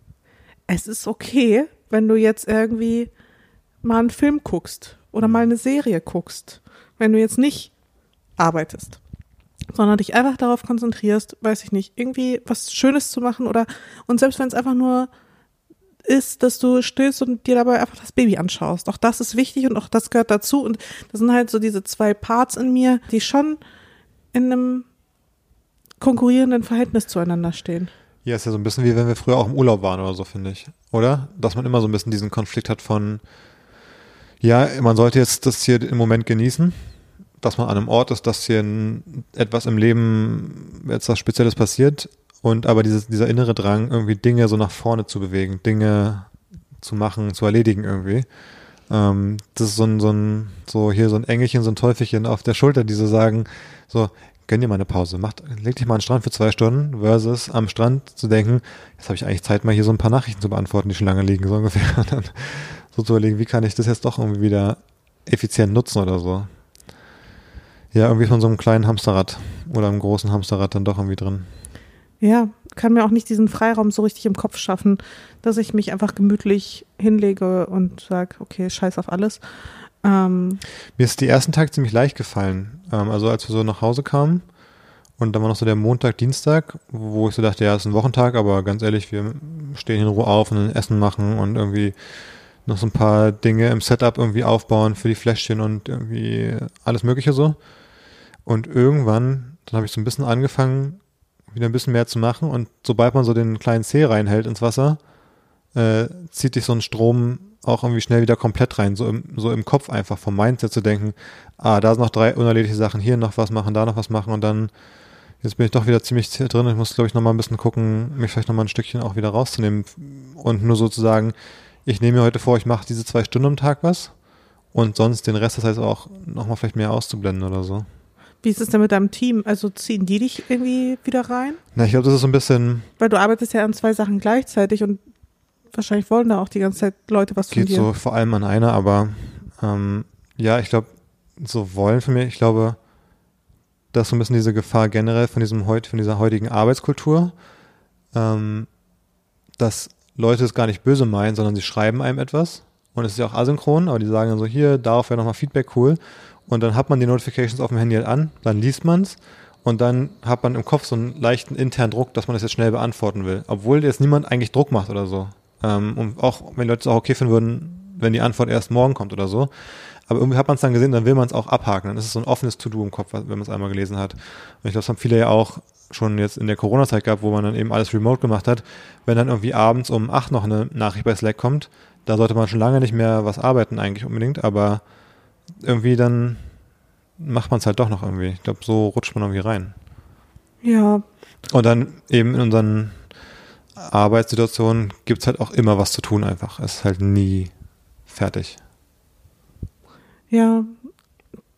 es ist okay, wenn du jetzt irgendwie mal einen Film guckst oder mal eine Serie guckst, wenn du jetzt nicht arbeitest, sondern dich einfach darauf konzentrierst, weiß ich nicht, irgendwie was Schönes zu machen oder, und selbst wenn es einfach nur ist, dass du stillst und dir dabei einfach das Baby anschaust, auch das ist wichtig und auch das gehört dazu, und das sind halt so diese 2 Parts in mir, die schon in einem konkurrierenden Verhältnis zueinander stehen. Ja, ist ja so ein bisschen wie wenn wir früher auch im Urlaub waren oder so, finde ich. Oder? Dass man immer so ein bisschen diesen Konflikt hat von, ja, man sollte jetzt das hier im Moment genießen, dass man an einem Ort ist, dass hier etwas im Leben, jetzt was Spezielles passiert, und aber dieser innere Drang, irgendwie Dinge so nach vorne zu bewegen, Dinge zu machen, zu erledigen irgendwie. Das ist so ein Engelchen, so ein Teufelchen auf der Schulter, die so sagen, so, gönn dir mal eine Pause, leg dich mal an den Strand für 2 Stunden versus am Strand zu denken, jetzt habe ich eigentlich Zeit, mal hier so ein paar Nachrichten zu beantworten, die schon lange liegen, so ungefähr. Und dann so zu überlegen, wie kann ich das jetzt doch irgendwie wieder effizient nutzen oder so. Ja, irgendwie ist man so einem kleinen Hamsterrad oder einem großen Hamsterrad dann doch irgendwie drin. Ja, kann mir auch nicht diesen Freiraum so richtig im Kopf schaffen, dass ich mich einfach gemütlich hinlege und sage, okay, scheiß auf alles. Mir ist die ersten Tag ziemlich leicht gefallen. Also als wir so nach Hause kamen und dann war noch so der Montag, Dienstag, wo ich so dachte, ja, es ist ein Wochentag, aber ganz ehrlich, wir stehen in Ruhe auf und Essen machen und irgendwie noch so ein paar Dinge im Setup irgendwie aufbauen für die Fläschchen und irgendwie alles Mögliche so. Und irgendwann, dann habe ich so ein bisschen angefangen, wieder ein bisschen mehr zu machen, und sobald man so den kleinen Zeh reinhält ins Wasser, zieht dich so ein Strom auch irgendwie schnell wieder komplett rein, so im Kopf einfach vom Mindset zu denken, da sind noch 3 unerledigte Sachen, hier noch was machen, da noch was machen, und dann, jetzt bin ich doch wieder ziemlich drin, ich muss, glaube ich, nochmal ein bisschen gucken, mich vielleicht nochmal ein Stückchen auch wieder rauszunehmen und nur sozusagen, ich nehme mir heute vor, ich mache diese 2 Stunden am Tag was und sonst den Rest, das heißt auch nochmal vielleicht mehr auszublenden oder so. Wie ist es denn mit deinem Team? Also ziehen die dich irgendwie wieder rein? Na, ich glaube, das ist so ein bisschen... Weil du arbeitest ja an 2 Sachen gleichzeitig und wahrscheinlich wollen da auch die ganze Zeit Leute was von dir. Geht so vor allem an einer, aber ja, ich glaube, so wollen für mich, ich glaube, dass so ein bisschen diese Gefahr generell von dieser heutigen Arbeitskultur, dass Leute es gar nicht böse meinen, sondern sie schreiben einem etwas und es ist ja auch asynchron, aber die sagen dann so, hier, darauf wäre nochmal Feedback cool, und dann hat man die Notifications auf dem Handy halt an, dann liest man es und dann hat man im Kopf so einen leichten internen Druck, dass man das jetzt schnell beantworten will, obwohl jetzt niemand eigentlich Druck macht oder so. Und auch wenn Leute es auch okay finden würden, wenn die Antwort erst morgen kommt oder so. Aber irgendwie hat man es dann gesehen, dann will man es auch abhaken. Dann ist es so ein offenes To-Do im Kopf, wenn man es einmal gelesen hat. Und ich glaube, das haben viele ja auch schon jetzt in der Corona-Zeit gehabt, wo man dann eben alles remote gemacht hat. Wenn dann irgendwie abends um 8 noch eine Nachricht bei Slack kommt, da sollte man schon lange nicht mehr was arbeiten eigentlich unbedingt, aber irgendwie dann macht man es halt doch noch irgendwie. Ich glaube, so rutscht man irgendwie rein. Ja. Und dann eben in unseren Arbeitssituationen gibt es halt auch immer was zu tun einfach. Es ist halt nie fertig. Ja,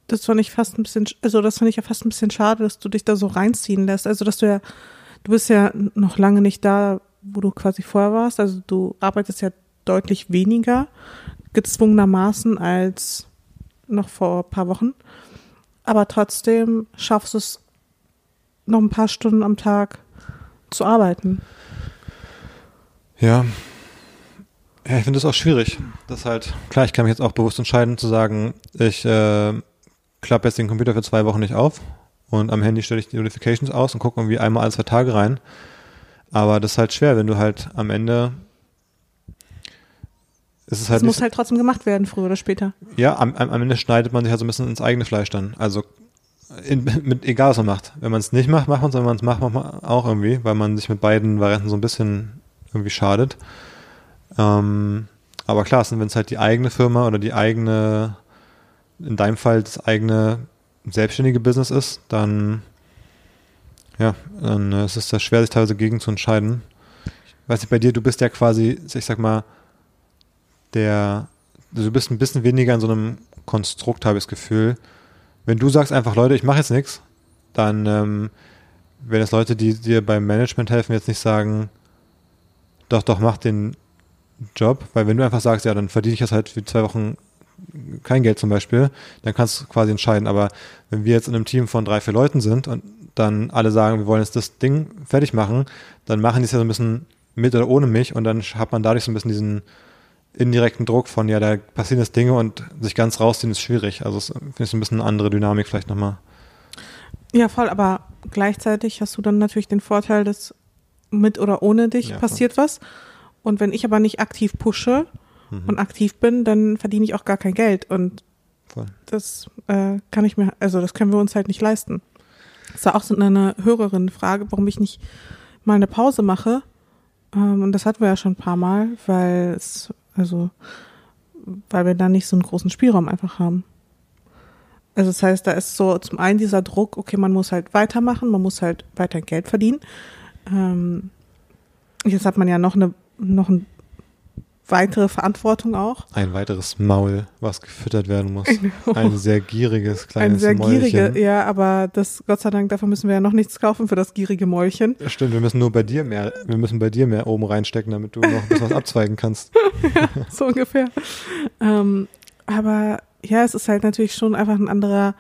das fand ich ja fast ein bisschen schade, dass du dich da so reinziehen lässt. Also, du bist ja noch lange nicht da, wo du quasi vorher warst, also du arbeitest ja deutlich weniger gezwungenermaßen als noch vor ein paar Wochen, aber trotzdem schaffst du es, noch ein paar Stunden am Tag zu arbeiten. Ja, ich finde das auch schwierig. Das halt, klar, ich kann mich jetzt auch bewusst entscheiden, zu sagen, ich klappe jetzt den Computer für 2 Wochen nicht auf und am Handy stelle ich die Notifications aus und gucke irgendwie einmal alle 2 Tage rein. Aber das ist halt schwer, wenn du halt am Ende... Es muss halt trotzdem gemacht werden, früher oder später. Ja, am Ende schneidet man sich halt so ein bisschen ins eigene Fleisch dann. Also egal, was man macht. Wenn man es nicht macht, macht man es. Wenn man es macht, macht man auch irgendwie, weil man sich mit beiden Varianten so ein bisschen irgendwie schadet. Aber klar, wenn es halt die eigene Firma oder die eigene, in deinem Fall das eigene selbstständige Business ist, dann ist es da schwer, sich teilweise gegen zu entscheiden. Ich weiß nicht, bei dir, du bist ja quasi, ich sag mal, du bist ein bisschen weniger in so einem Konstrukt, habe ich das Gefühl. Wenn du sagst einfach, Leute, ich mache jetzt nichts, dann werden das Leute, die dir beim Management helfen, jetzt nicht sagen, doch, mach den Job. Weil wenn du einfach sagst, ja, dann verdiene ich jetzt halt für 2 Wochen kein Geld zum Beispiel, dann kannst du quasi entscheiden. Aber wenn wir jetzt in einem Team von 3, 4 Leuten sind und dann alle sagen, wir wollen jetzt das Ding fertig machen, dann machen die es ja so ein bisschen mit oder ohne mich und dann hat man dadurch so ein bisschen diesen indirekten Druck von, ja, da passieren jetzt Dinge und sich ganz rausziehen ist schwierig. Also es ist ein bisschen eine andere Dynamik vielleicht nochmal. Ja, voll, aber gleichzeitig hast du dann natürlich den Vorteil, dass mit oder ohne dich passiert was. Und wenn ich aber nicht aktiv pushe und aktiv bin, dann verdiene ich auch gar kein Geld. Und das kann ich mir, also das können wir uns halt nicht leisten. Das war auch so eine Hörerin-Frage, warum ich nicht mal eine Pause mache. Und das hatten wir ja schon ein paar Mal, weil wir da nicht so einen großen Spielraum einfach haben. Also das heißt, da ist so zum einen dieser Druck, okay, man muss halt weitermachen, man muss halt weiter Geld verdienen. Jetzt hat man ja noch eine weitere Verantwortung auch. Ein weiteres Maul, was gefüttert werden muss. Genau. Ein sehr gieriges kleines Mäulchen. Ja, aber das, Gott sei Dank, dafür müssen wir ja noch nichts kaufen für das gierige Mäulchen. Ja, stimmt, wir müssen bei dir mehr oben reinstecken, damit du noch ein bisschen was abzweigen kannst. Ja, so ungefähr. Aber ja, es ist halt natürlich schon einfach ein anderer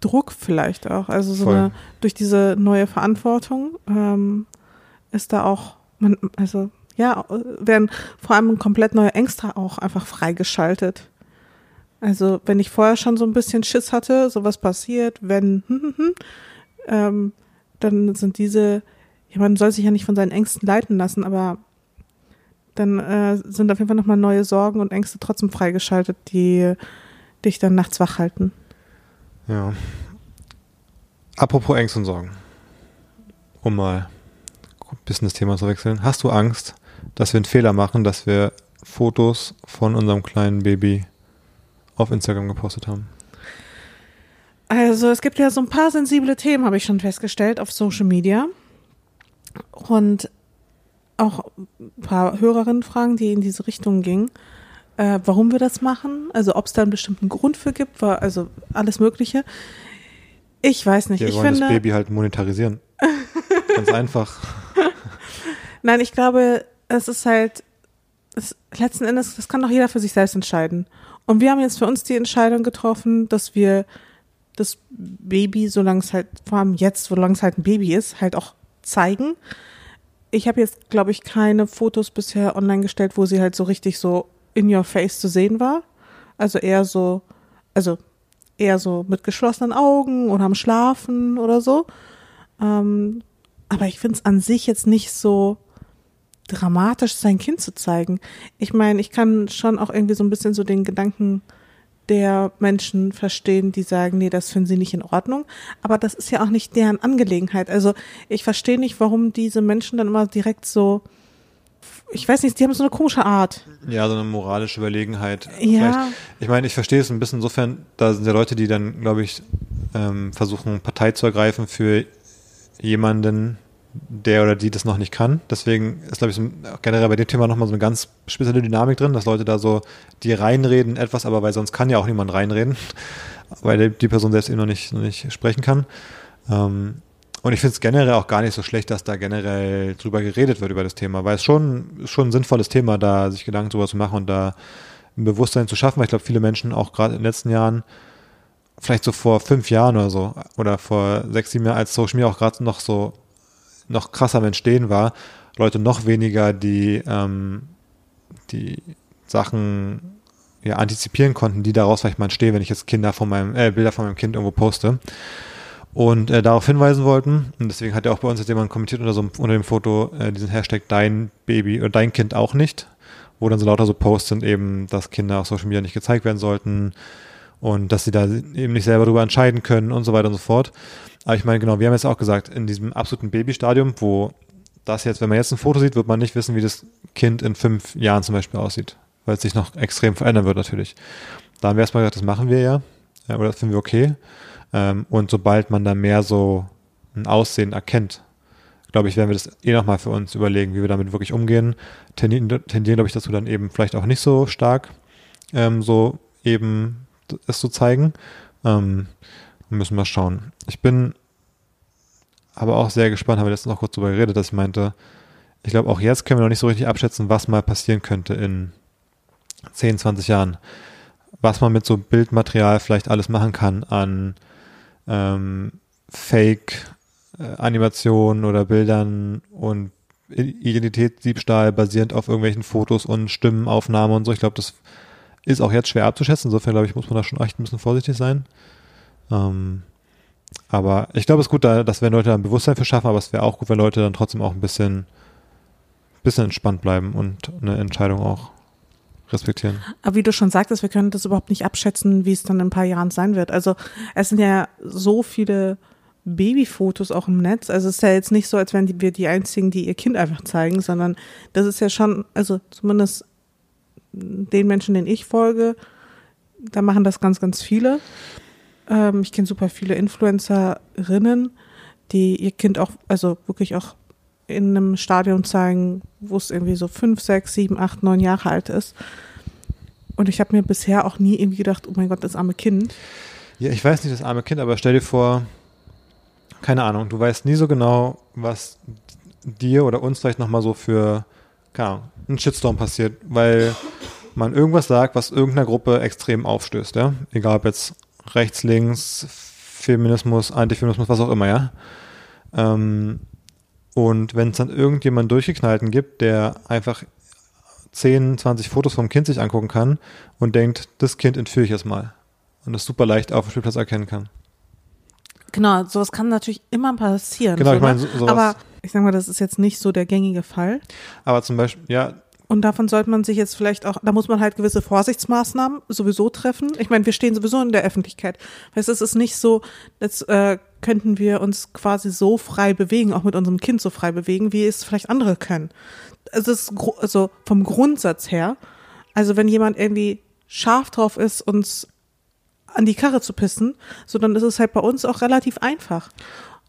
Druck vielleicht auch. Also so durch diese neue Verantwortung ist da auch, werden vor allem komplett neue Ängste auch einfach freigeschaltet. Also wenn ich vorher schon so ein bisschen Schiss hatte, sowas passiert, wenn, dann sind man soll sich ja nicht von seinen Ängsten leiten lassen, aber dann sind auf jeden Fall nochmal neue Sorgen und Ängste trotzdem freigeschaltet, die dich dann nachts wach halten. Ja. Apropos Ängste und Sorgen. Um mal ein bisschen das Thema zu wechseln. Hast du Angst, dass wir einen Fehler machen, dass wir Fotos von unserem kleinen Baby auf Instagram gepostet haben? Also es gibt ja so ein paar sensible Themen, habe ich schon festgestellt, auf Social Media. Und auch ein paar Hörerinnenfragen, die in diese Richtung gingen, warum wir das machen, also ob es da einen bestimmten Grund für gibt, also alles Mögliche. Ich weiß nicht. Wir wollen das Baby halt monetarisieren. Ganz einfach. Nein, ich glaube, es ist halt, letzten Endes, das kann doch jeder für sich selbst entscheiden. Und wir haben jetzt für uns die Entscheidung getroffen, dass wir das Baby, solange es halt, vor allem jetzt, solange es halt ein Baby ist, halt auch zeigen. Ich habe jetzt, glaube ich, keine Fotos bisher online gestellt, wo sie halt so richtig so in your face zu sehen war. Also eher so mit geschlossenen Augen oder am Schlafen oder so. Aber ich finde es an sich jetzt nicht so dramatisch, sein Kind zu zeigen. Ich meine, ich kann schon auch irgendwie so ein bisschen so den Gedanken der Menschen verstehen, die sagen, nee, das finden sie nicht in Ordnung. Aber das ist ja auch nicht deren Angelegenheit. Also ich verstehe nicht, warum diese Menschen dann immer direkt so, ich weiß nicht, die haben so eine komische Art. Ja, so eine moralische Überlegenheit. Ja. Vielleicht. Ich meine, ich verstehe es ein bisschen insofern, da sind ja Leute, die dann, glaube ich, versuchen, Partei zu ergreifen für jemanden, der oder die das noch nicht kann. Deswegen ist, glaube ich, generell bei dem Thema nochmal so eine ganz spezielle Dynamik drin, dass Leute da so, die reinreden etwas, aber weil sonst kann ja auch niemand reinreden, weil die Person selbst eben noch nicht sprechen kann. Und ich finde es generell auch gar nicht so schlecht, dass da generell drüber geredet wird über das Thema, weil es schon ein sinnvolles Thema, da sich Gedanken drüber zu machen und da ein Bewusstsein zu schaffen, weil ich glaube, viele Menschen auch gerade in den letzten Jahren, vielleicht so vor 5 Jahren oder so, oder vor 6, 7 Jahren, als Social Media auch gerade noch krasser am Entstehen war, Leute noch weniger, die Sachen ja antizipieren konnten, die daraus vielleicht mal entstehen, wenn ich jetzt Bilder von meinem Kind irgendwo poste. Und darauf hinweisen wollten. Und deswegen hat ja auch bei uns jetzt jemand kommentiert unter dem Foto diesen Hashtag dein Baby oder dein Kind auch nicht, wo dann so lauter so Posts sind eben, dass Kinder auf Social Media nicht gezeigt werden sollten und dass sie da eben nicht selber drüber entscheiden können und so weiter und so fort. Aber ich meine, genau, wir haben jetzt auch gesagt, in diesem absoluten Babystadium, wo das jetzt, wenn man jetzt ein Foto sieht, wird man nicht wissen, wie das Kind in 5 Jahren zum Beispiel aussieht, weil es sich noch extrem verändern wird natürlich. Da haben wir erstmal gesagt, das machen wir ja oder das finden wir okay. Und sobald man da mehr so ein Aussehen erkennt, glaube ich, werden wir das nochmal für uns überlegen, wie wir damit wirklich umgehen. Tendieren, glaube ich, dazu dann eben vielleicht auch nicht so stark, so eben es zu zeigen. Müssen wir schauen. Ich bin aber auch sehr gespannt, haben wir letztens noch kurz darüber geredet, dass ich meinte, ich glaube, auch jetzt können wir noch nicht so richtig abschätzen, was mal passieren könnte in 10, 20 Jahren. Was man mit so Bildmaterial vielleicht alles machen kann an Fake-Animationen oder Bildern und Identitätsdiebstahl basierend auf irgendwelchen Fotos und Stimmenaufnahmen und so. Ich glaube, das ist auch jetzt schwer abzuschätzen. Insofern, glaube ich, muss man da schon echt ein bisschen vorsichtig sein. Aber ich glaube, es ist gut, dass wenn Leute da ein Bewusstsein für schaffen, aber es wäre auch gut, wenn Leute dann trotzdem auch ein bisschen entspannt bleiben und eine Entscheidung auch respektieren. Aber wie du schon sagtest, wir können das überhaupt nicht abschätzen, wie es dann in ein paar Jahren sein wird. Also es sind ja so viele Babyfotos auch im Netz. Also es ist ja jetzt nicht so, als wären wir die Einzigen, die ihr Kind einfach zeigen, sondern das ist ja schon, also zumindest den Menschen, denen ich folge, da machen das ganz, ganz viele. Ich kenne super viele Influencerinnen, die ihr Kind auch, also wirklich auch in einem Stadium zeigen, wo es irgendwie so 5, 6, 7, 8, 9 Jahre alt ist. Und ich habe mir bisher auch nie irgendwie gedacht, oh mein Gott, das arme Kind. Ja, ich weiß nicht, das arme Kind, aber stell dir vor, keine Ahnung, du weißt nie so genau, was dir oder uns vielleicht nochmal so für, keine Ahnung, einen Shitstorm passiert, weil man irgendwas sagt, was irgendeiner Gruppe extrem aufstößt, ja? Egal ob jetzt rechts, links, Feminismus, Antifeminismus, was auch immer, ja? Und wenn es dann irgendjemand durchgeknallten gibt, der einfach 10, 20 Fotos vom Kind sich angucken kann und denkt, das Kind entführe ich jetzt mal und das super leicht auf dem Spielplatz erkennen kann. Genau, sowas kann natürlich immer passieren. Genau, ich meine, sowas. Aber ich sag mal, das ist jetzt nicht so der gängige Fall. Aber zum Beispiel, ja. Und davon sollte man sich jetzt vielleicht auch, da muss man halt gewisse Vorsichtsmaßnahmen sowieso treffen. Ich meine, wir stehen sowieso in der Öffentlichkeit. Weißt du, es ist nicht so, dass könnten wir uns quasi so frei bewegen, auch mit unserem Kind so frei bewegen, wie es vielleicht andere können. Es ist also vom Grundsatz her, also wenn jemand irgendwie scharf drauf ist, uns an die Karre zu pissen, so dann ist es halt bei uns auch relativ einfach.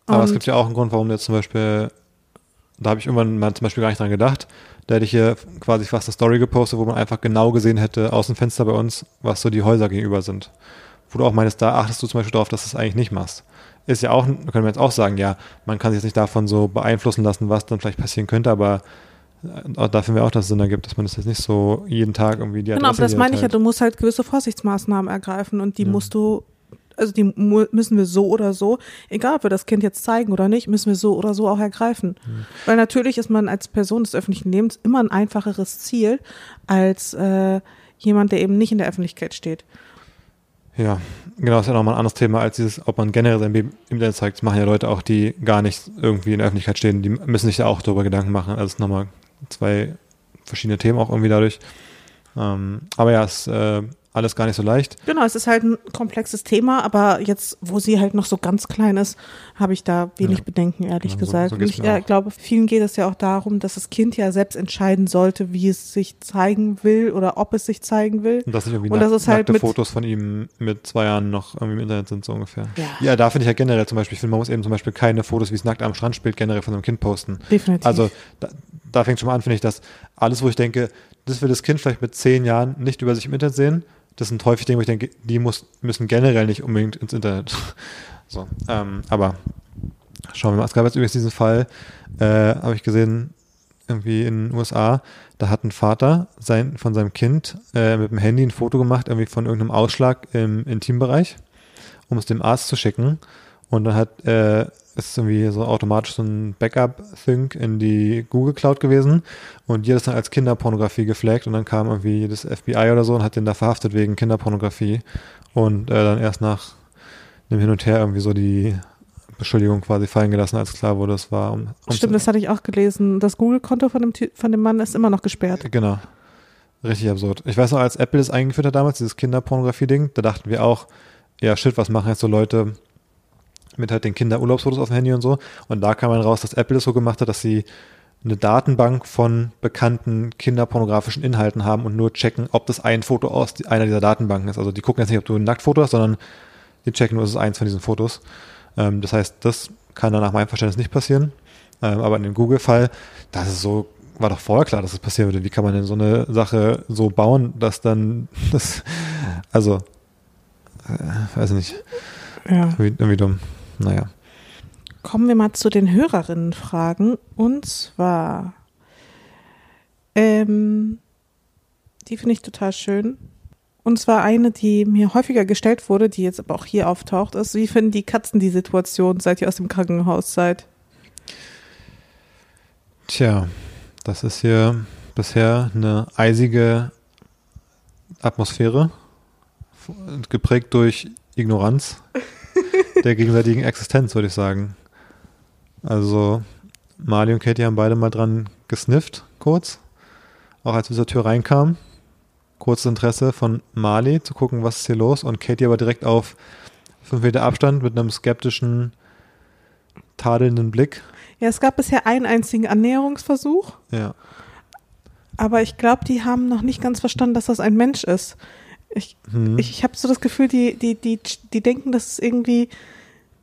Und aber es gibt ja auch einen Grund, warum jetzt zum Beispiel, da habe ich irgendwann mal zum Beispiel gar nicht dran gedacht, da hätte ich hier quasi fast eine Story gepostet, wo man einfach genau gesehen hätte, aus dem Fenster bei uns, was so die Häuser gegenüber sind. Wo du auch meinst, da achtest du zum Beispiel darauf, dass du es eigentlich nicht machst. Ist ja auch, können wir jetzt auch sagen, ja, man kann sich jetzt nicht davon so beeinflussen lassen, was dann vielleicht passieren könnte, aber da finden wir auch, dass es Sinn ergibt, dass man das jetzt nicht so jeden Tag irgendwie die Adresse. Genau, aber das meine ich ja, du musst halt gewisse Vorsichtsmaßnahmen ergreifen und die musst du, also die müssen wir so oder so, egal ob wir das Kind jetzt zeigen oder nicht, müssen wir so oder so auch ergreifen. Mhm. Weil natürlich ist man als Person des öffentlichen Lebens immer ein einfacheres Ziel als jemand, der eben nicht in der Öffentlichkeit steht. Ja, genau, das ist ja nochmal ein anderes Thema als dieses, ob man generell sein Baby im Internet zeigt. Das machen ja Leute auch, die gar nicht irgendwie in der Öffentlichkeit stehen, die müssen sich ja auch darüber Gedanken machen. Also es sind nochmal 2 verschiedene Themen auch irgendwie dadurch. Aber ja, es ist alles gar nicht so leicht. Genau, es ist halt ein komplexes Thema, aber jetzt, wo sie halt noch so ganz klein ist, habe ich da wenig Bedenken, ehrlich gesagt. So ich glaube, vielen geht es ja auch darum, dass das Kind ja selbst entscheiden sollte, wie es sich zeigen will oder ob es sich zeigen will. Und dass nicht irgendwie nackte Fotos von ihm mit 2 Jahren noch irgendwie im Internet sind, so ungefähr. Ja, da finde ich ja generell zum Beispiel, ich finde, man muss eben zum Beispiel keine Fotos, wie es nackt am Strand spielt, generell von einem Kind posten. Definitiv. Also da fängt schon mal an, finde ich, dass alles, wo ich denke, das will das Kind vielleicht mit 10 Jahren nicht über sich im Internet sehen, das sind häufig Dinge, wo ich denke, die müssen generell nicht unbedingt ins Internet. So, aber Schauen wir mal, es gab jetzt übrigens diesen Fall, habe ich gesehen, irgendwie in den USA, da hat ein Vater von seinem Kind mit dem Handy ein Foto gemacht, irgendwie von irgendeinem Ausschlag im Intimbereich, um es dem Arzt zu schicken. Und dann hat ist irgendwie so automatisch so ein Backup-Thing in die Google Cloud gewesen und die hat das dann als Kinderpornografie geflaggt und dann kam irgendwie das FBI oder so und hat den da verhaftet wegen Kinderpornografie und dann erst nach dem Hin und Her irgendwie so die Beschuldigung quasi fallen gelassen, als klar wurde, es war Stimmt, das hatte ich auch gelesen. Das Google-Konto von dem Mann ist immer noch gesperrt. Genau. Richtig absurd. Ich weiß noch, als Apple das eingeführt hat damals, dieses Kinderpornografie-Ding, da dachten wir auch, ja shit, was machen jetzt so Leute mit halt den Kinderurlaubsfotos auf dem Handy und so. Und da kam man raus, dass Apple das so gemacht hat, dass sie eine Datenbank von bekannten kinderpornografischen Inhalten haben und nur checken, ob das ein Foto aus einer dieser Datenbanken ist. Also die gucken jetzt nicht, ob du ein Nacktfoto hast, sondern die checken nur, es ist eins von diesen Fotos. Das heißt, das kann dann nach meinem Verständnis nicht passieren. Aber in dem Google-Fall, das ist so, war doch vorher klar, dass das passieren würde. Wie kann man denn so eine Sache so bauen, dass dann das, also, weiß ich nicht. Ja. Irgendwie dumm. Naja. Kommen wir mal zu den Hörerinnenfragen. Und zwar, die finde ich total schön. Und zwar eine, die mir häufiger gestellt wurde, die jetzt aber auch hier auftaucht, ist, wie finden die Katzen die Situation, seit ihr aus dem Krankenhaus seid? Tja, das ist hier bisher eine eisige Atmosphäre, geprägt durch Ignoranz der gegenseitigen Existenz, würde ich sagen. Also Mali und Katie haben beide mal dran gesnifft, kurz, auch als wir zur Tür reinkamen. Kurzes Interesse von Mali, zu gucken, was ist hier los. Und Katie aber direkt auf 5 Meter Abstand mit einem skeptischen, tadelnden Blick. Ja, es gab bisher einen einzigen Annäherungsversuch. Ja. Aber ich glaube, die haben noch nicht ganz verstanden, dass das ein Mensch ist. Ich habe so das Gefühl, die denken, dass es irgendwie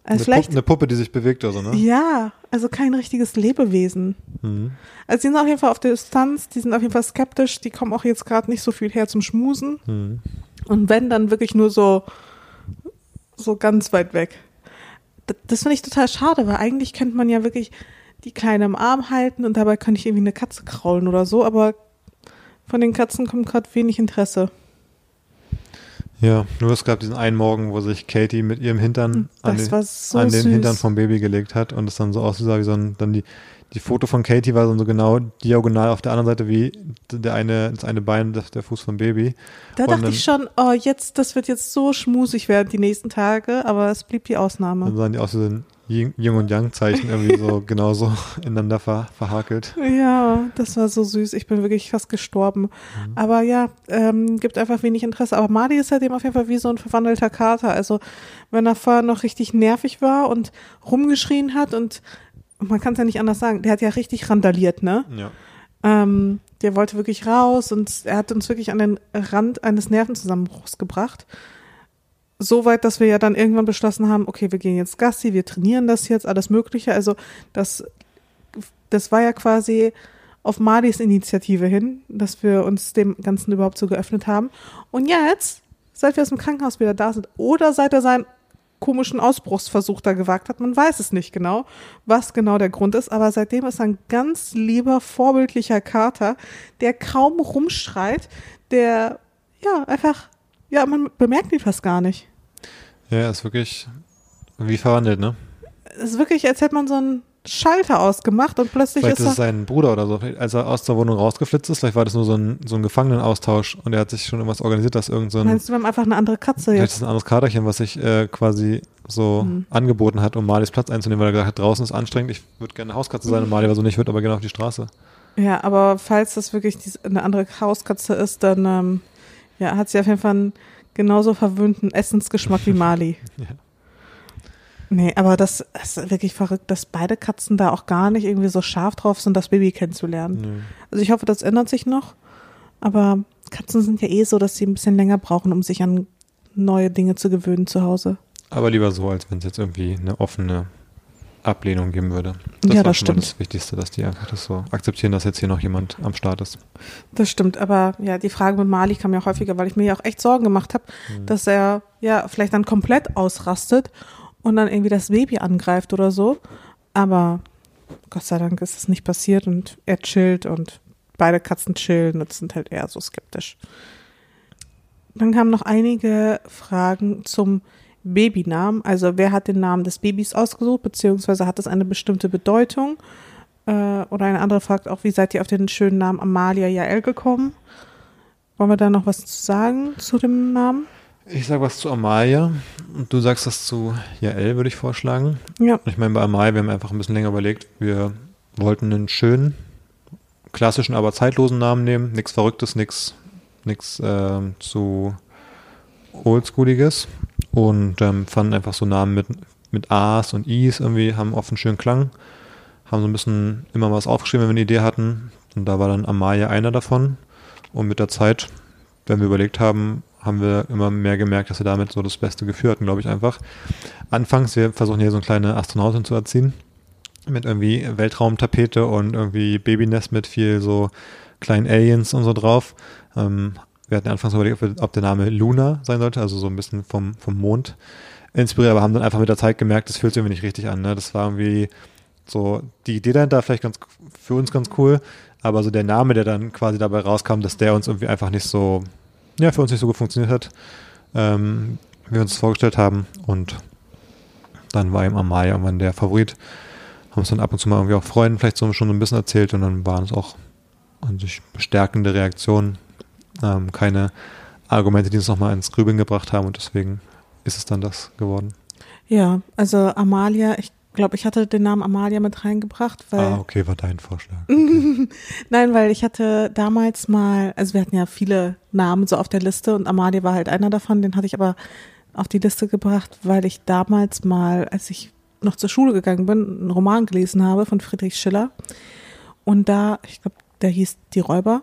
als eine Puppe, die sich bewegt oder so, ne? Ja, also kein richtiges Lebewesen. Mhm. Also die sind auf jeden Fall auf der Distanz, die sind auf jeden Fall skeptisch, die kommen auch jetzt gerade nicht so viel her zum Schmusen. Mhm. Und wenn, dann wirklich nur so ganz weit weg. Das finde ich total schade, weil eigentlich könnte man ja wirklich die Kleine im Arm halten und dabei könnte ich irgendwie eine Katze kraulen oder so, aber von den Katzen kommt gerade wenig Interesse. Ja, nur es gab diesen einen Morgen, wo sich Katie mit ihrem Hintern an den Hintern vom Baby gelegt hat und es dann so aussah wie so ein, dann die Foto von Katie war dann so genau diagonal auf der anderen Seite wie das eine Bein, der Fuß vom Baby. Da und dachte dann, ich schon, oh jetzt, das wird jetzt so schmusig werden die nächsten Tage, aber es blieb die Ausnahme. Dann sahen die aus wie so ein Yin und Yang Zeichen irgendwie so genauso ineinander verhakelt. Ja, das war so süß. Ich bin wirklich fast gestorben. Mhm. Aber ja, gibt einfach wenig Interesse. Aber Mali ist halt eben auf jeden Fall wie so ein verwandelter Kater. Also wenn er vorher noch richtig nervig war und rumgeschrien hat und man kann es ja nicht anders sagen, der hat ja richtig randaliert, ne? Ja. Der wollte wirklich raus und er hat uns wirklich an den Rand eines Nervenzusammenbruchs gebracht. Soweit, dass wir ja dann irgendwann beschlossen haben, okay, wir gehen jetzt Gassi, wir trainieren das jetzt, alles Mögliche. Also das war ja quasi auf Malis Initiative hin, dass wir uns dem Ganzen überhaupt so geöffnet haben. Und jetzt, seit wir aus dem Krankenhaus wieder da sind oder seit er seinen komischen Ausbruchsversuch da gewagt hat, man weiß es nicht genau, was genau der Grund ist, aber seitdem ist er ein ganz lieber, vorbildlicher Kater, der kaum rumschreit, der ja einfach... Ja, man bemerkt ihn fast gar nicht. Ja, ist wirklich wie verwandelt, ne? Es ist wirklich, als hätte man so einen Schalter ausgemacht und plötzlich vielleicht ist es sein Bruder oder so. Als er aus der Wohnung rausgeflitzt ist, vielleicht war das nur so ein Gefangenenaustausch und er hat sich schon irgendwas organisiert, dass Meinst du, wir haben einfach eine andere Katze jetzt? Das ist ein anderes Katerchen, was sich quasi so angeboten hat, um Malis Platz einzunehmen, weil er gesagt hat, draußen ist anstrengend, ich würde gerne eine Hauskatze sein und Mali war so, nicht, ich würde aber gerne auf die Straße. Ja, aber falls das wirklich eine andere Hauskatze ist, dann... Ja, hat sie auf jeden Fall einen genauso verwöhnten Essensgeschmack wie Mali. Ja. Nee, aber das ist wirklich verrückt, dass beide Katzen da auch gar nicht irgendwie so scharf drauf sind, das Baby kennenzulernen. Nee. Also ich hoffe, das ändert sich noch. Aber Katzen sind ja eh so, dass sie ein bisschen länger brauchen, um sich an neue Dinge zu gewöhnen zu Hause. Aber lieber so, als wenn es jetzt irgendwie eine offene Ablehnung geben würde. Das ja, das stimmt. Das ist das Wichtigste, dass die einfach das so akzeptieren, dass jetzt hier noch jemand am Start ist. Das stimmt, aber ja, die Frage mit Mali kam ja häufiger, weil ich mir ja auch echt Sorgen gemacht habe, dass er ja vielleicht dann komplett ausrastet und dann irgendwie das Baby angreift oder so. Aber Gott sei Dank ist es nicht passiert und er chillt und beide Katzen chillen und sind halt eher so skeptisch. Dann kamen noch einige Fragen zum Babynamen. Also wer hat den Namen des Babys ausgesucht, beziehungsweise hat das eine bestimmte Bedeutung? Oder eine andere fragt auch, wie seid ihr auf den schönen Namen Amalia Jael gekommen? Wollen wir da noch was zu sagen zu dem Namen? Ich sage was zu Amalia und du sagst das zu Jael, würde ich vorschlagen. Ja. Ich meine, bei Amalia, wir haben einfach ein bisschen länger überlegt, wir wollten einen schönen, klassischen, aber zeitlosen Namen nehmen. Nichts Verrücktes, nichts zu Oldschooliges. Und fanden einfach so Namen mit A's und I's irgendwie, haben oft einen schönen Klang, haben so ein bisschen immer was aufgeschrieben, wenn wir eine Idee hatten. Und da war dann Amalia einer davon. Und mit der Zeit, wenn wir überlegt haben, haben wir immer mehr gemerkt, dass wir damit so das beste Gefühl hatten, glaube ich einfach. Anfangs, wir versuchen hier so eine kleine Astronautin zu erziehen, mit irgendwie Weltraumtapete und irgendwie Babynest mit viel so kleinen Aliens und so drauf. Wir hatten anfangs überlegt, ob der Name Luna sein sollte, also so ein bisschen vom Mond inspiriert, aber haben dann einfach mit der Zeit gemerkt, das fühlt sich irgendwie nicht richtig an. Ne? Das war irgendwie so, die Idee dahinter vielleicht ganz für uns ganz cool, aber so der Name, der dann quasi dabei rauskam, dass der uns irgendwie einfach nicht so, ja, für uns nicht so gut funktioniert hat, wie wir uns das vorgestellt haben. Und dann war eben Amalia irgendwann der Favorit. Haben uns dann ab und zu mal irgendwie auch Freunden vielleicht so schon ein bisschen erzählt und dann waren es auch an sich bestärkende Reaktionen. Keine Argumente, die uns nochmal ins Grübeln gebracht haben und deswegen ist es dann das geworden. Ja, also Amalia, ich glaube, ich hatte den Namen Amalia mit reingebracht, weil... Ah, okay, war dein Vorschlag. Okay. Nein, weil ich hatte damals mal, also wir hatten ja viele Namen so auf der Liste und Amalia war halt einer davon, den hatte ich aber auf die Liste gebracht, weil ich damals mal, als ich noch zur Schule gegangen bin, einen Roman gelesen habe von Friedrich Schiller und da, ich glaube, der hieß Die Räuber.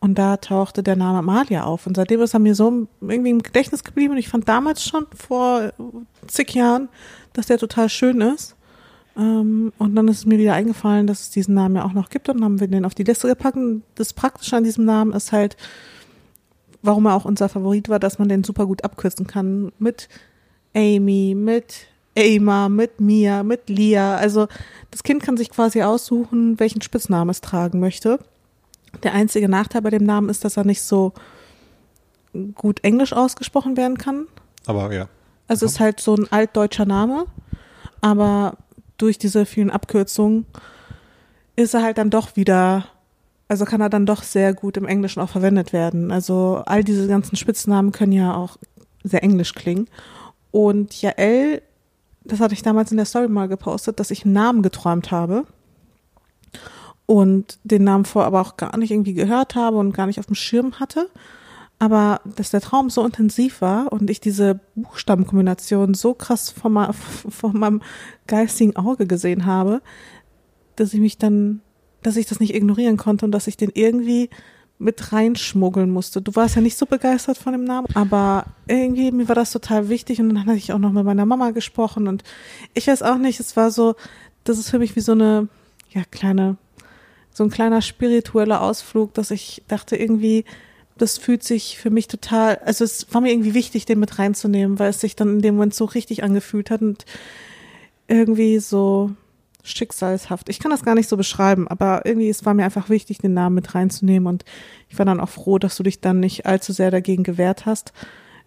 Und da tauchte der Name Amalia auf. Und seitdem ist er mir so irgendwie im Gedächtnis geblieben. Und ich fand damals schon vor zig Jahren, dass der total schön ist. Und dann ist es mir wieder eingefallen, dass es diesen Namen ja auch noch gibt. Und dann haben wir den auf die Liste gepackt. Und das Praktische an diesem Namen ist halt, warum er auch unser Favorit war, dass man den super gut abkürzen kann. Mit Amy, mit Ema, mit Mia, mit Lia. Also das Kind kann sich quasi aussuchen, welchen Spitznamen es tragen möchte. Der einzige Nachteil bei dem Namen ist, dass er nicht so gut Englisch ausgesprochen werden kann. Aber ja. Also es ist halt so ein altdeutscher Name, aber durch diese vielen Abkürzungen ist er halt dann doch wieder, also kann er dann doch sehr gut im Englischen auch verwendet werden. Also all diese ganzen Spitznamen können ja auch sehr englisch klingen. Und Jael, das hatte ich damals in der Story mal gepostet, dass ich einen Namen geträumt habe. Und den Namen vorher aber auch gar nicht irgendwie gehört habe und gar nicht auf dem Schirm hatte. Aber dass der Traum so intensiv war und ich diese Buchstabenkombination so krass von meinem geistigen Auge gesehen habe, dass ich das nicht ignorieren konnte und dass ich den irgendwie mit reinschmuggeln musste. Du warst ja nicht so begeistert von dem Namen, aber irgendwie mir war das total wichtig und dann hatte ich auch noch mit meiner Mama gesprochen und ich weiß auch nicht, es war so, das ist für mich wie so eine, ja, so ein kleiner spiritueller Ausflug, dass ich dachte irgendwie, das fühlt sich für mich total, also es war mir irgendwie wichtig, den mit reinzunehmen, weil es sich dann in dem Moment so richtig angefühlt hat und irgendwie so schicksalshaft. Ich kann das gar nicht so beschreiben, aber irgendwie, es war mir einfach wichtig, den Namen mit reinzunehmen und ich war dann auch froh, dass du dich dann nicht allzu sehr dagegen gewehrt hast.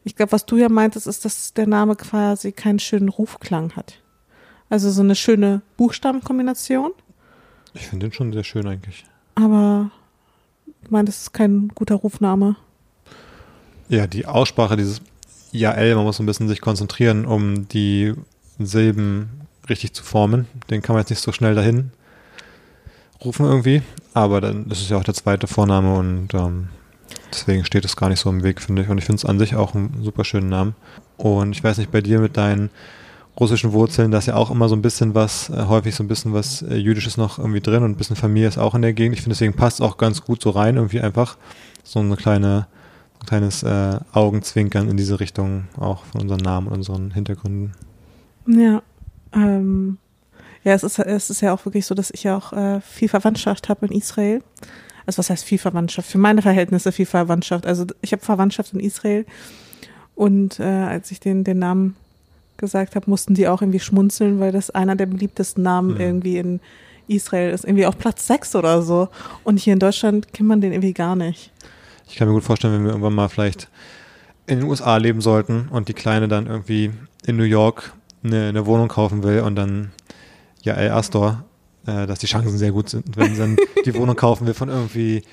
Ich glaube, was du ja meintest, ist, dass der Name quasi keinen schönen Rufklang hat. Also so eine schöne Buchstabenkombination. Ich finde den schon sehr schön eigentlich. Aber ich meine, das ist kein guter Rufname. Ja, die Aussprache dieses Jael, man muss ein bisschen sich konzentrieren, um die Silben richtig zu formen. Den kann man jetzt nicht so schnell dahin rufen irgendwie. Aber dann ist es ja auch der zweite Vorname und deswegen steht es gar nicht so im Weg, finde ich. Und ich finde es an sich auch einen super schönen Namen. Und ich weiß nicht, bei dir mit deinen russischen Wurzeln, da ist ja auch immer so ein bisschen was, häufig so ein bisschen was Jüdisches noch irgendwie drin und ein bisschen Familie ist auch in der Gegend. Ich finde, deswegen passt es auch ganz gut so rein, irgendwie einfach so ein kleines Augenzwinkern in diese Richtung auch von unseren Namen und unseren Hintergründen. Ja, ja, es ist ja auch wirklich so, dass ich ja auch viel Verwandtschaft habe in Israel. Also was heißt viel Verwandtschaft? Für meine Verhältnisse viel Verwandtschaft. Also ich habe Verwandtschaft in Israel und als ich den Namen gesagt habe, mussten die auch irgendwie schmunzeln, weil das einer der beliebtesten Namen irgendwie in Israel ist. Irgendwie auf Platz 6 oder so. Und hier in Deutschland kennt man den irgendwie gar nicht. Ich kann mir gut vorstellen, wenn wir irgendwann mal vielleicht in den USA leben sollten und die Kleine dann irgendwie in New York eine Wohnung kaufen will und dann Jael Astor, dass die Chancen sehr gut sind, wenn sie dann die Wohnung kaufen will von irgendwie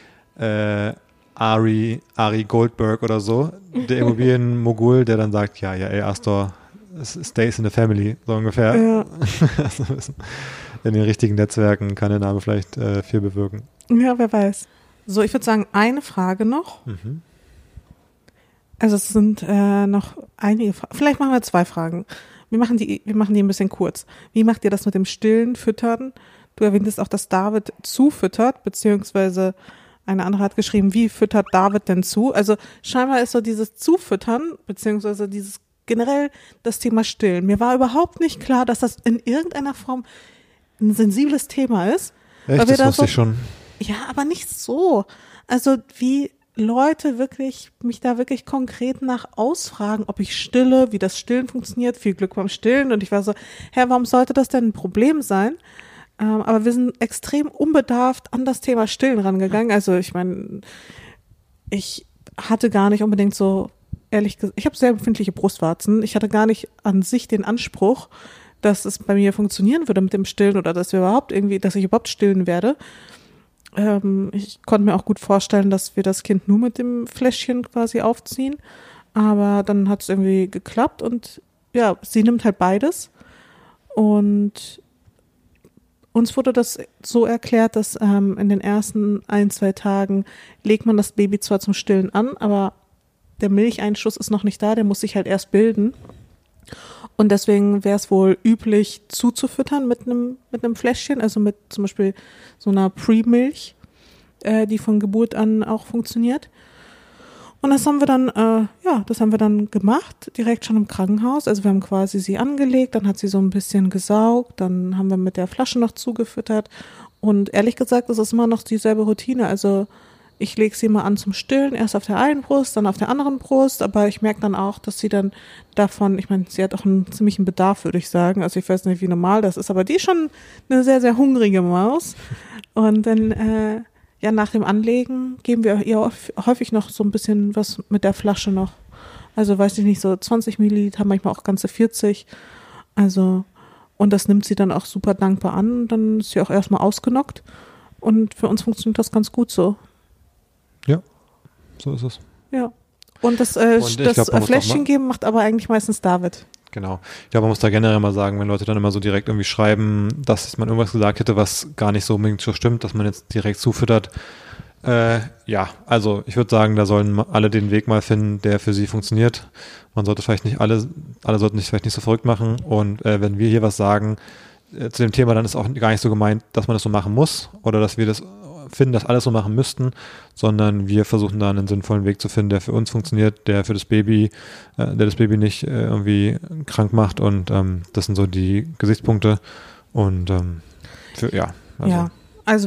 Ari Goldberg oder so, der Immobilienmogul, der dann sagt, ja, Jael Astor stays in the family, so ungefähr. Ja. In den richtigen Netzwerken kann der Name vielleicht viel bewirken. Ja, wer weiß. So, ich würde sagen, eine Frage noch. Mhm. Also es sind noch einige Fragen. Vielleicht machen wir 2 Fragen. Wir machen die ein bisschen kurz. Wie macht ihr das mit dem stillen Füttern? Du erwähntest auch, dass David zufüttert, beziehungsweise eine andere hat geschrieben, wie füttert David denn zu? Also scheinbar ist so dieses Zufüttern, beziehungsweise dieses generell das Thema Stillen. Mir war überhaupt nicht klar, dass das in irgendeiner Form ein sensibles Thema ist. Echt? Das wusste ich schon. Ja, aber nicht so. Also wie Leute mich da wirklich konkret nach ausfragen, ob ich stille, wie das Stillen funktioniert, viel Glück beim Stillen. Und ich war so, warum sollte das denn ein Problem sein? Aber wir sind extrem unbedarft an das Thema Stillen rangegangen. Also ich meine, ich hatte gar nicht unbedingt so, ehrlich gesagt, ich habe sehr empfindliche Brustwarzen. Ich hatte gar nicht an sich den Anspruch, dass es bei mir funktionieren würde mit dem Stillen oder dass ich überhaupt stillen werde. Ich konnte mir auch gut vorstellen, dass wir das Kind nur mit dem Fläschchen quasi aufziehen, aber dann hat es irgendwie geklappt und ja, sie nimmt halt beides und uns wurde das so erklärt, dass in den ersten 1-2 Tagen legt man das Baby zwar zum Stillen an, aber der Milcheinschuss ist noch nicht da, der muss sich halt erst bilden und deswegen wäre es wohl üblich zuzufüttern mit einem Fläschchen, also mit zum Beispiel so einer Pre-Milch, die von Geburt an auch funktioniert. Und das haben wir dann, gemacht, direkt schon im Krankenhaus. Also wir haben quasi sie angelegt, dann hat sie so ein bisschen gesaugt, dann haben wir mit der Flasche noch zugefüttert. Und ehrlich gesagt, das ist immer noch dieselbe Routine. Also ich lege sie mal an zum Stillen, erst auf der einen Brust, dann auf der anderen Brust. Aber ich merke dann auch, dass sie dann davon, ich meine, sie hat auch einen ziemlichen Bedarf, würde ich sagen. Also ich weiß nicht, wie normal das ist, aber die ist schon eine sehr, sehr hungrige Maus. Und dann nach dem Anlegen geben wir ihr häufig noch so ein bisschen was mit der Flasche noch. Also weiß ich nicht, so 20 Milliliter, manchmal auch ganze 40. Also und das nimmt sie dann auch super dankbar an. Dann ist sie auch erstmal ausgenockt. Und für uns funktioniert das ganz gut so. Ja, so ist es. Ja. Und das Fläschchen geben macht aber eigentlich meistens David. Genau. Ich glaube, man muss da generell mal sagen, wenn Leute dann immer so direkt irgendwie schreiben, dass man irgendwas gesagt hätte, was gar nicht so unbedingt so stimmt, dass man jetzt direkt zufüttert. Also ich würde sagen, da sollen alle den Weg mal finden, der für sie funktioniert. Man sollte vielleicht nicht alle sollten sich vielleicht nicht so verrückt machen. Und wenn wir hier was sagen zu dem Thema, dann ist auch gar nicht so gemeint, dass man das so machen muss oder dass wir das finden, dass alles so machen müssten, sondern wir versuchen da einen sinnvollen Weg zu finden, der für uns funktioniert, der für das Baby, der das Baby nicht irgendwie krank macht und das sind so die Gesichtspunkte und Also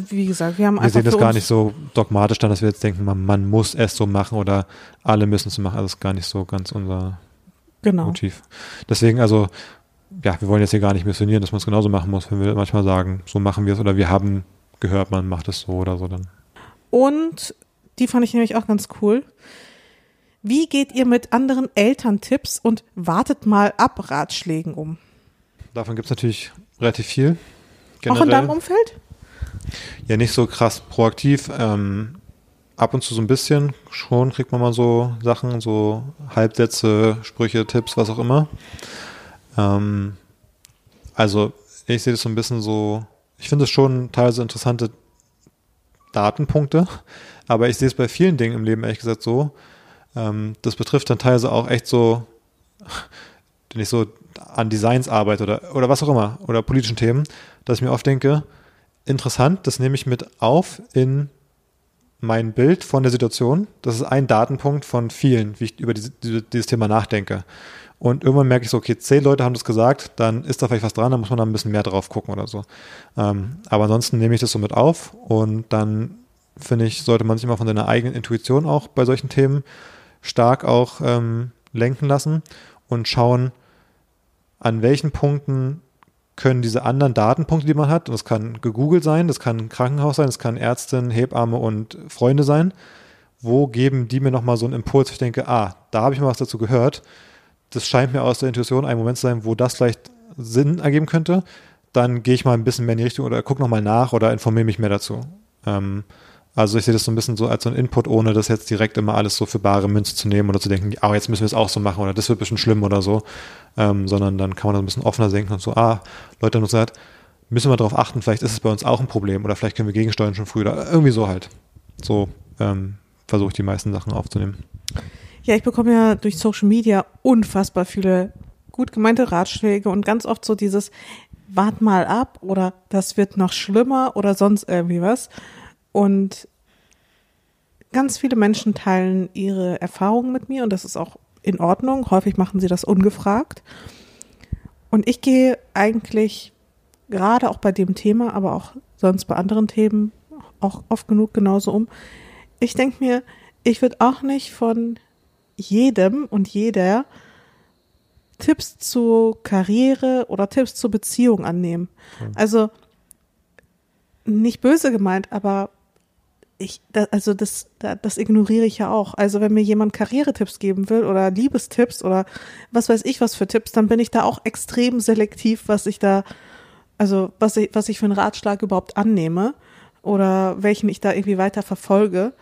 wie gesagt, wir sehen das gar nicht so dogmatisch dann, dass wir jetzt denken, man muss es so machen oder alle müssen es so machen, also das ist gar nicht so ganz unser Motiv. Deswegen also, ja, wir wollen jetzt hier gar nicht missionieren, dass man es genauso machen muss, wenn wir manchmal sagen, so machen wir es oder wir haben gehört, man macht es so oder so dann. Und die fand ich nämlich auch ganz cool. Wie geht ihr mit anderen Elterntipps und wartet mal ab Ratschlägen um? Davon gibt es natürlich relativ viel. Generell. Auch in deinem Umfeld? Ja, nicht so krass proaktiv. Ab und zu so ein bisschen. Schon kriegt man mal so Sachen, so Halbsätze, Sprüche, Tipps, was auch immer. Also ich sehe das so ein bisschen so. Ich finde es schon teilweise interessante Datenpunkte, aber ich sehe es bei vielen Dingen im Leben ehrlich gesagt so. Das betrifft dann teilweise auch echt so, nicht so an Designsarbeit oder was auch immer, oder politischen Themen, dass ich mir oft denke, interessant, das nehme ich mit auf in mein Bild von der Situation. Das ist ein Datenpunkt von vielen, wie ich über dieses Thema nachdenke. Und irgendwann merke ich so, okay, 10 Leute haben das gesagt, dann ist da vielleicht was dran, dann muss man da ein bisschen mehr drauf gucken oder so. Aber ansonsten nehme ich das so mit auf und dann, finde ich, sollte man sich immer von seiner eigenen Intuition auch bei solchen Themen stark auch lenken lassen und schauen, an welchen Punkten können diese anderen Datenpunkte, die man hat, und das kann gegoogelt sein, das kann ein Krankenhaus sein, das kann Ärztin, Hebamme und Freunde sein, wo geben die mir nochmal so einen Impuls, ich denke, da habe ich mal was dazu gehört, das scheint mir aus der Intuition ein Moment zu sein, wo das vielleicht Sinn ergeben könnte, dann gehe ich mal ein bisschen mehr in die Richtung oder gucke nochmal nach oder informiere mich mehr dazu. Also ich sehe das so ein bisschen so als so ein Input, ohne das jetzt direkt immer alles so für bare Münze zu nehmen oder zu denken, jetzt müssen wir es auch so machen oder das wird ein bisschen schlimm oder so, sondern dann kann man das ein bisschen offener denken und so, Leute haben uns gesagt, müssen wir darauf achten, vielleicht ist es bei uns auch ein Problem oder vielleicht können wir gegensteuern schon früh oder irgendwie so halt. So versuche ich die meisten Sachen aufzunehmen. Ja, ich bekomme ja durch Social Media unfassbar viele gut gemeinte Ratschläge und ganz oft so dieses, wart mal ab oder das wird noch schlimmer oder sonst irgendwie was. Und ganz viele Menschen teilen ihre Erfahrungen mit mir und das ist auch in Ordnung. Häufig machen sie das ungefragt. Und ich gehe eigentlich gerade auch bei dem Thema, aber auch sonst bei anderen Themen auch oft genug genauso um. Ich denke mir, ich würde auch nicht von jedem und jeder Tipps zu Karriere oder Tipps zur Beziehung annehmen. Also nicht böse gemeint, aber das ignoriere ich ja auch. Also wenn mir jemand Karrieretipps geben will oder Liebestipps oder was weiß ich was für Tipps, dann bin ich da auch extrem selektiv, was ich für einen Ratschlag überhaupt annehme oder welchen ich da irgendwie weiter verfolge.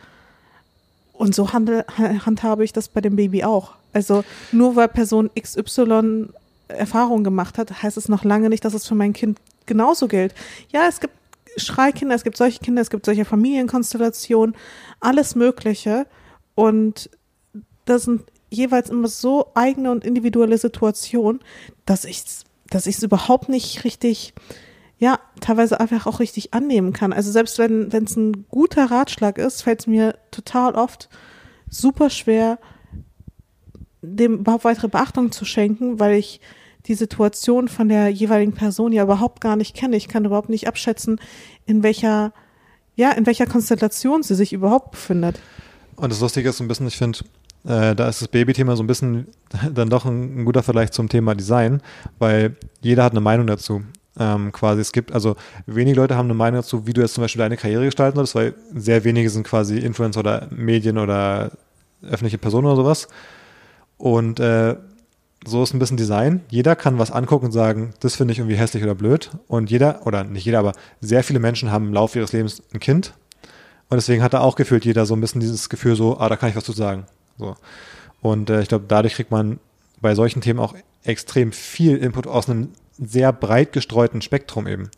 Und so handhabe ich das bei dem Baby auch. Also nur weil Person XY Erfahrung gemacht hat, heißt es noch lange nicht, dass es für mein Kind genauso gilt. Ja, es gibt Schreikinder, es gibt solche Kinder, es gibt solche Familienkonstellationen, alles Mögliche. Und das sind jeweils immer so eigene und individuelle Situationen, dass ich es überhaupt nicht richtig, teilweise einfach auch richtig annehmen kann. Also selbst wenn es ein guter Ratschlag ist, fällt es mir total oft super schwer, dem überhaupt weitere Beachtung zu schenken, weil ich die Situation von der jeweiligen Person ja überhaupt gar nicht kenne. Ich kann überhaupt nicht abschätzen, in welcher Konstellation sie sich überhaupt befindet. Und das Lustige ist so ein bisschen, ich finde, da ist das Babythema so ein bisschen dann doch ein guter Vergleich zum Thema Design, weil jeder hat eine Meinung dazu. Quasi, es gibt, also wenige Leute haben eine Meinung dazu, wie du jetzt zum Beispiel deine Karriere gestalten solltest, weil sehr wenige sind quasi Influencer oder Medien oder öffentliche Personen oder sowas. Und so ist ein bisschen Design. Jeder kann was angucken und sagen, das finde ich irgendwie hässlich oder blöd. Und jeder, oder nicht jeder, aber sehr viele Menschen haben im Laufe ihres Lebens ein Kind. Und deswegen hat da auch gefühlt jeder so ein bisschen dieses Gefühl so, da kann ich was zu sagen. So. Und ich glaube, dadurch kriegt man bei solchen Themen auch extrem viel Input aus einem sehr breit gestreuten Spektrum eben.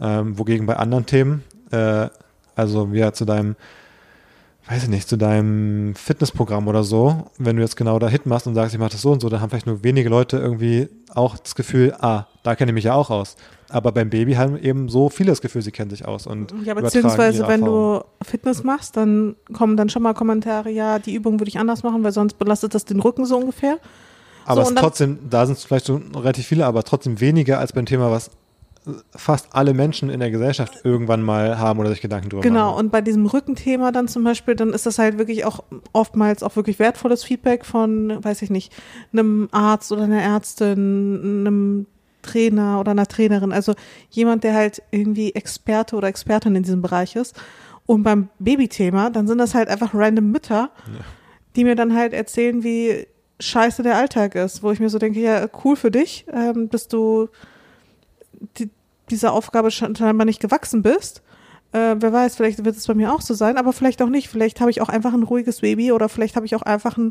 Wogegen bei anderen Themen, also wie zu deinem zu deinem Fitnessprogramm oder so, wenn du jetzt genau da Hit machst und sagst, ich mache das so und so, dann haben vielleicht nur wenige Leute irgendwie auch das Gefühl, da kenne ich mich ja auch aus. Aber beim Baby haben eben so viele das Gefühl, sie kennen sich aus. Und ja, beziehungsweise wenn du Fitness machst, dann kommen dann schon mal Kommentare, die Übung würde ich anders machen, weil sonst belastet das den Rücken so ungefähr. Aber so, trotzdem, da sind es vielleicht so relativ viele, aber trotzdem weniger als beim Thema, was fast alle Menschen in der Gesellschaft irgendwann mal haben oder sich Gedanken drüber machen. Genau, und bei diesem Rückenthema dann zum Beispiel, dann ist das halt wirklich auch oftmals auch wirklich wertvolles Feedback von, weiß ich nicht, einem Arzt oder einer Ärztin, einem Trainer oder einer Trainerin, also jemand, der halt irgendwie Experte oder Expertin in diesem Bereich ist. Und beim Babythema, dann sind das halt einfach random Mütter, die mir dann halt erzählen, wie scheiße der Alltag ist, wo ich mir so denke, cool für dich, dass du dieser Aufgabe scheinbar nicht gewachsen bist. Wer weiß, vielleicht wird es bei mir auch so sein, aber vielleicht auch nicht. Vielleicht habe ich auch einfach ein ruhiges Baby oder vielleicht habe ich auch einfach einen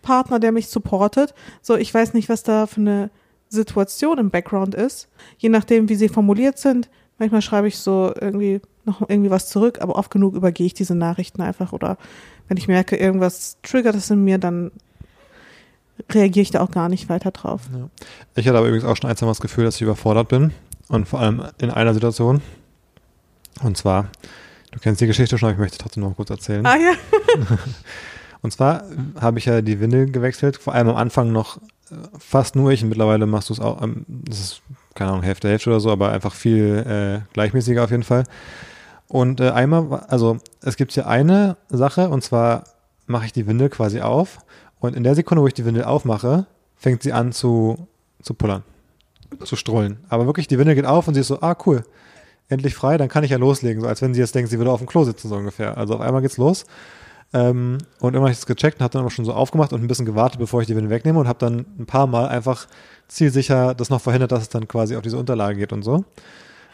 Partner, der mich supportet. So, ich weiß nicht, was da für eine Situation im Background ist. Je nachdem, wie sie formuliert sind. Manchmal schreibe ich so irgendwie noch irgendwie was zurück, aber oft genug übergehe ich diese Nachrichten einfach. Oder wenn ich merke, irgendwas triggert es in mir, dann reagiere ich da auch gar nicht weiter drauf. Ja. Ich hatte aber übrigens auch schon ein, zwei Mal das Gefühl, dass ich überfordert bin. Und vor allem in einer Situation. Und zwar, du kennst die Geschichte schon, aber ich möchte trotzdem noch kurz erzählen. Ah ja. Und zwar habe ich ja die Windel gewechselt, vor allem am Anfang noch fast nur ich. Und mittlerweile machst du es auch, das ist, keine Ahnung, Hälfte oder so, aber einfach viel gleichmäßiger auf jeden Fall. Und einmal, also es gibt hier eine Sache, und zwar mache ich die Windel quasi auf. Und in der Sekunde, wo ich die Windel aufmache, fängt sie an zu pullern. zu strollen. Aber wirklich, die Winde geht auf und sie ist so, ah, cool, endlich frei, dann kann ich ja loslegen. So als wenn sie jetzt denkt, sie würde auf dem Klo sitzen, so ungefähr. Also auf einmal geht's los. Und irgendwann habe ich das gecheckt und habe dann aber schon so aufgemacht und ein bisschen gewartet, bevor ich die Winde wegnehme, und habe dann ein paar Mal einfach zielsicher das noch verhindert, dass es dann quasi auf diese Unterlage geht und so.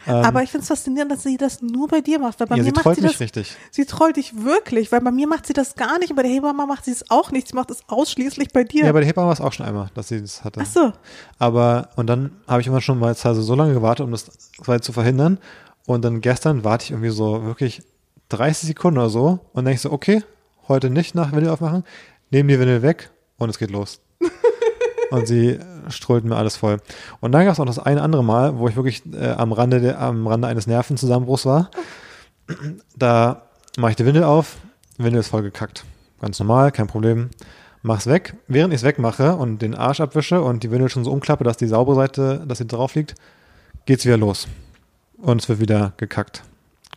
Aber ich finde es faszinierend, dass sie das nur bei dir macht. Weil bei ja, mir sie macht trollt sie mich das, richtig. Sie trollt dich wirklich, weil bei mir macht sie das gar nicht und bei der Hebamme macht sie es auch nicht. Sie macht es ausschließlich bei dir. Ja, bei der Hebamme war es auch schon einmal, dass sie das hatte. Ach so. Aber, und dann habe ich immer schon mal so lange gewartet, um das zu verhindern. Und dann gestern warte ich irgendwie so wirklich 30 Sekunden oder so und denke so, okay, heute nicht nach Windel aufmachen, nehme die Windel weg und es geht los. Und sie strollten mir alles voll. Und dann gab es auch das eine andere Mal, wo ich wirklich am Rande eines Nervenzusammenbruchs war. Da mache ich die Windel auf, Windel ist voll gekackt. Ganz normal, kein Problem. Mach's weg. Während ich es wegmache und den Arsch abwische und die Windel schon so umklappe, dass die saubere Seite, dass sie drauf liegt, geht's wieder los. Und es wird wieder gekackt.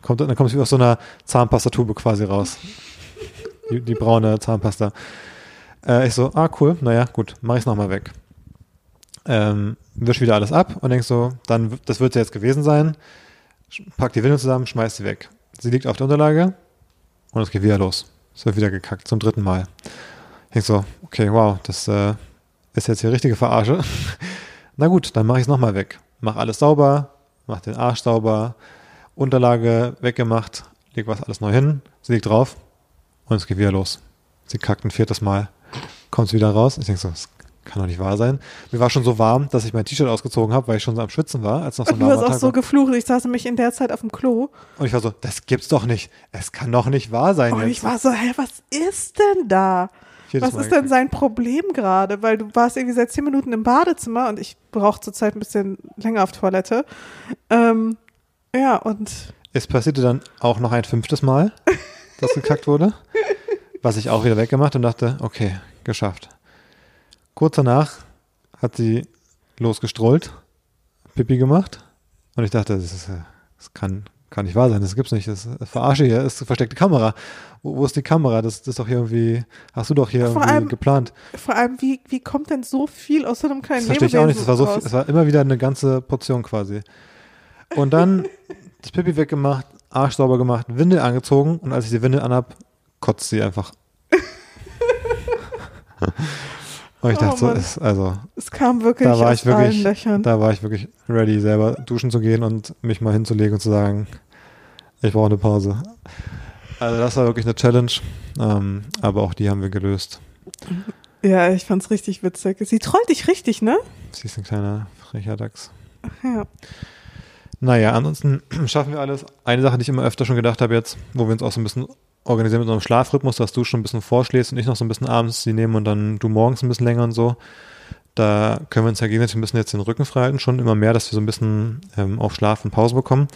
Dann kommt es wie aus so einer Zahnpastatube quasi raus. Die braune Zahnpasta. Ich so, ah cool, naja, gut, mach ich's nochmal weg. Wisch wieder alles ab und denk so, dann, das wird's ja jetzt gewesen sein. Pack die Windel zusammen, schmeiß sie weg. Sie liegt auf der Unterlage und es geht wieder los. Es wird wieder gekackt, zum dritten Mal. Ich denk so, okay, wow, das ist jetzt hier richtige Verarsche. Na gut, dann mach ich's nochmal weg. Mach alles sauber, mach den Arsch sauber, Unterlage weggemacht, leg was alles neu hin, sie liegt drauf und es geht wieder los. Sie kackt ein viertes Mal. Kommt wieder raus. Ich denke so, das kann doch nicht wahr sein. Mir war schon so warm, dass ich mein T-Shirt ausgezogen habe, weil ich schon so am Schwitzen war. Als noch so ein warmer Tag. Du hast auch so geflucht. Ich saß nämlich in der Zeit auf dem Klo. Und ich war so, das gibt's doch nicht. Es kann doch nicht wahr sein. Und jetzt. Ich war so, hä, was ist denn da? Was ist denn sein Problem gerade? Weil du warst irgendwie seit 10 Minuten im Badezimmer und ich brauche zurzeit ein bisschen länger auf Toilette. Ja, und es passierte dann auch noch ein 5. Mal, dass gekackt wurde. Was ich auch wieder weggemacht und dachte, okay, geschafft. Kurz danach hat sie losgestrollt, Pipi gemacht und ich dachte, das kann nicht wahr sein, das gibt's nicht, das verarsche hier, das ist versteckte Kamera. Wo ist die Kamera? Das ist doch hier irgendwie, hast du doch hier vor irgendwie allem, geplant. Vor allem, wie kommt denn so viel aus so einem kleinen Lebewesen? Das verstehe ich auch nicht, es war immer wieder eine ganze Portion quasi. Und dann das Pipi weggemacht, Arsch sauber gemacht, Windel angezogen und als ich die Windel anhab, kotzt sie einfach. Und ich dachte es kam wirklich aus allen Löchern. Da war ich wirklich ready, selber duschen zu gehen und mich mal hinzulegen und zu sagen, ich brauche eine Pause. Also das war wirklich eine Challenge, aber auch die haben wir gelöst. Ja, ich fand's richtig witzig. Sie trollt dich richtig, ne? Sie ist ein kleiner frecher Dachs. Ach ja. Naja, ansonsten schaffen wir alles. Eine Sache, die ich immer öfter schon gedacht habe jetzt, wo wir uns auch so ein bisschen organisieren mit unserem Schlafrhythmus, dass du schon ein bisschen vorschläfst und ich noch so ein bisschen abends die nehmen und dann du morgens ein bisschen länger und so. Da können wir uns ja gegenseitig ein bisschen jetzt den Rücken freihalten, schon immer mehr, dass wir so ein bisschen auf Schlaf und Pause bekommen.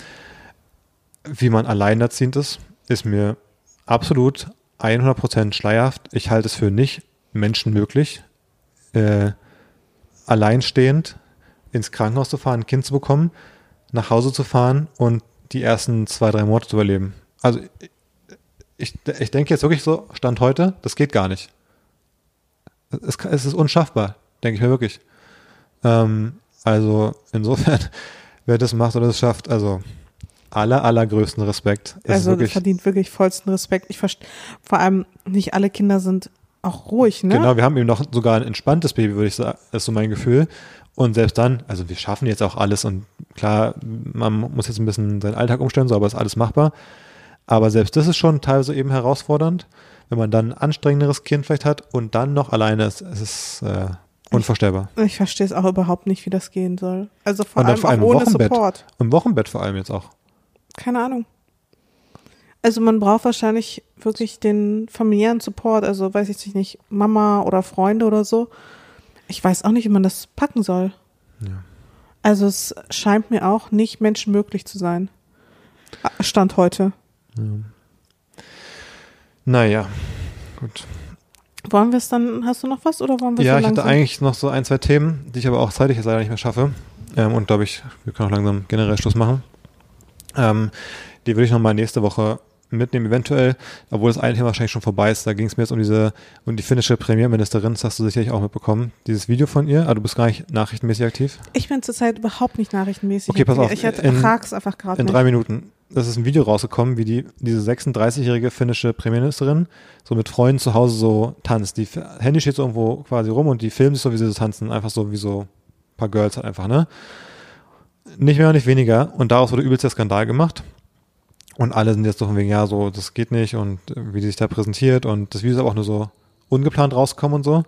Wie man alleinerziehend ist mir absolut 100% schleierhaft. Ich halte es für nicht menschenmöglich, alleinstehend ins Krankenhaus zu fahren, ein Kind zu bekommen, nach Hause zu fahren und die ersten 2-3 Monate zu überleben. Also ich denke jetzt wirklich so, Stand heute, das geht gar nicht. Es ist unschaffbar, denke ich mir wirklich. Also insofern, wer das macht oder das schafft, also allergrößten Respekt. Das verdient wirklich vollsten Respekt. Ich verstehe, vor allem nicht alle Kinder sind auch ruhig, ne? Genau, wir haben eben noch sogar ein entspanntes Baby, würde ich sagen, ist so mein Gefühl. Und selbst dann, also wir schaffen jetzt auch alles und klar, man muss jetzt ein bisschen seinen Alltag umstellen, so, aber ist alles machbar. Aber selbst das ist schon teilweise eben herausfordernd, wenn man dann ein anstrengenderes Kind vielleicht hat und dann noch alleine ist. Es ist unvorstellbar. Ich verstehe es auch überhaupt nicht, wie das gehen soll. Also vor allem ohne Support. Im Wochenbett vor allem jetzt auch. Keine Ahnung. Also man braucht wahrscheinlich wirklich den familiären Support, also weiß ich nicht, Mama oder Freunde oder so. Ich weiß auch nicht, wie man das packen soll. Ja. Also es scheint mir auch nicht menschenmöglich zu sein. Stand heute. Ja. Naja, gut. Wollen wir es dann, hast du noch was oder wollen wir ja, so langsam? Ja, ich hatte eigentlich noch so 1-2 Themen, die ich aber auch zeitlich jetzt leider nicht mehr schaffe. Und glaube ich, wir können auch langsam generell Schluss machen. Die würde ich nochmal nächste Woche mitnehmen, eventuell, obwohl das eine Thema wahrscheinlich schon vorbei ist. Da ging es mir jetzt um die finnische Premierministerin, das hast du sicherlich auch mitbekommen, dieses Video von ihr. Aber du bist gar nicht nachrichtenmäßig aktiv? Ich bin zurzeit überhaupt nicht nachrichtenmäßig aktiv. Okay, pass auf. Ich ertrage es einfach gerade nicht. In 3 Minuten. Das ist ein Video rausgekommen, wie diese 36-jährige finnische Premierministerin so mit Freunden zu Hause so tanzt. Die Handy steht so irgendwo quasi rum und die filmen sich so, wie sie so tanzen. Einfach so wie so ein paar Girls halt einfach, ne? Nicht mehr und nicht weniger. Und daraus wurde übelst der Skandal gemacht. Und alle sind jetzt so von wegen, ja, so, das geht nicht und wie die sich da präsentiert. Und das Video ist aber auch nur so ungeplant rausgekommen und so.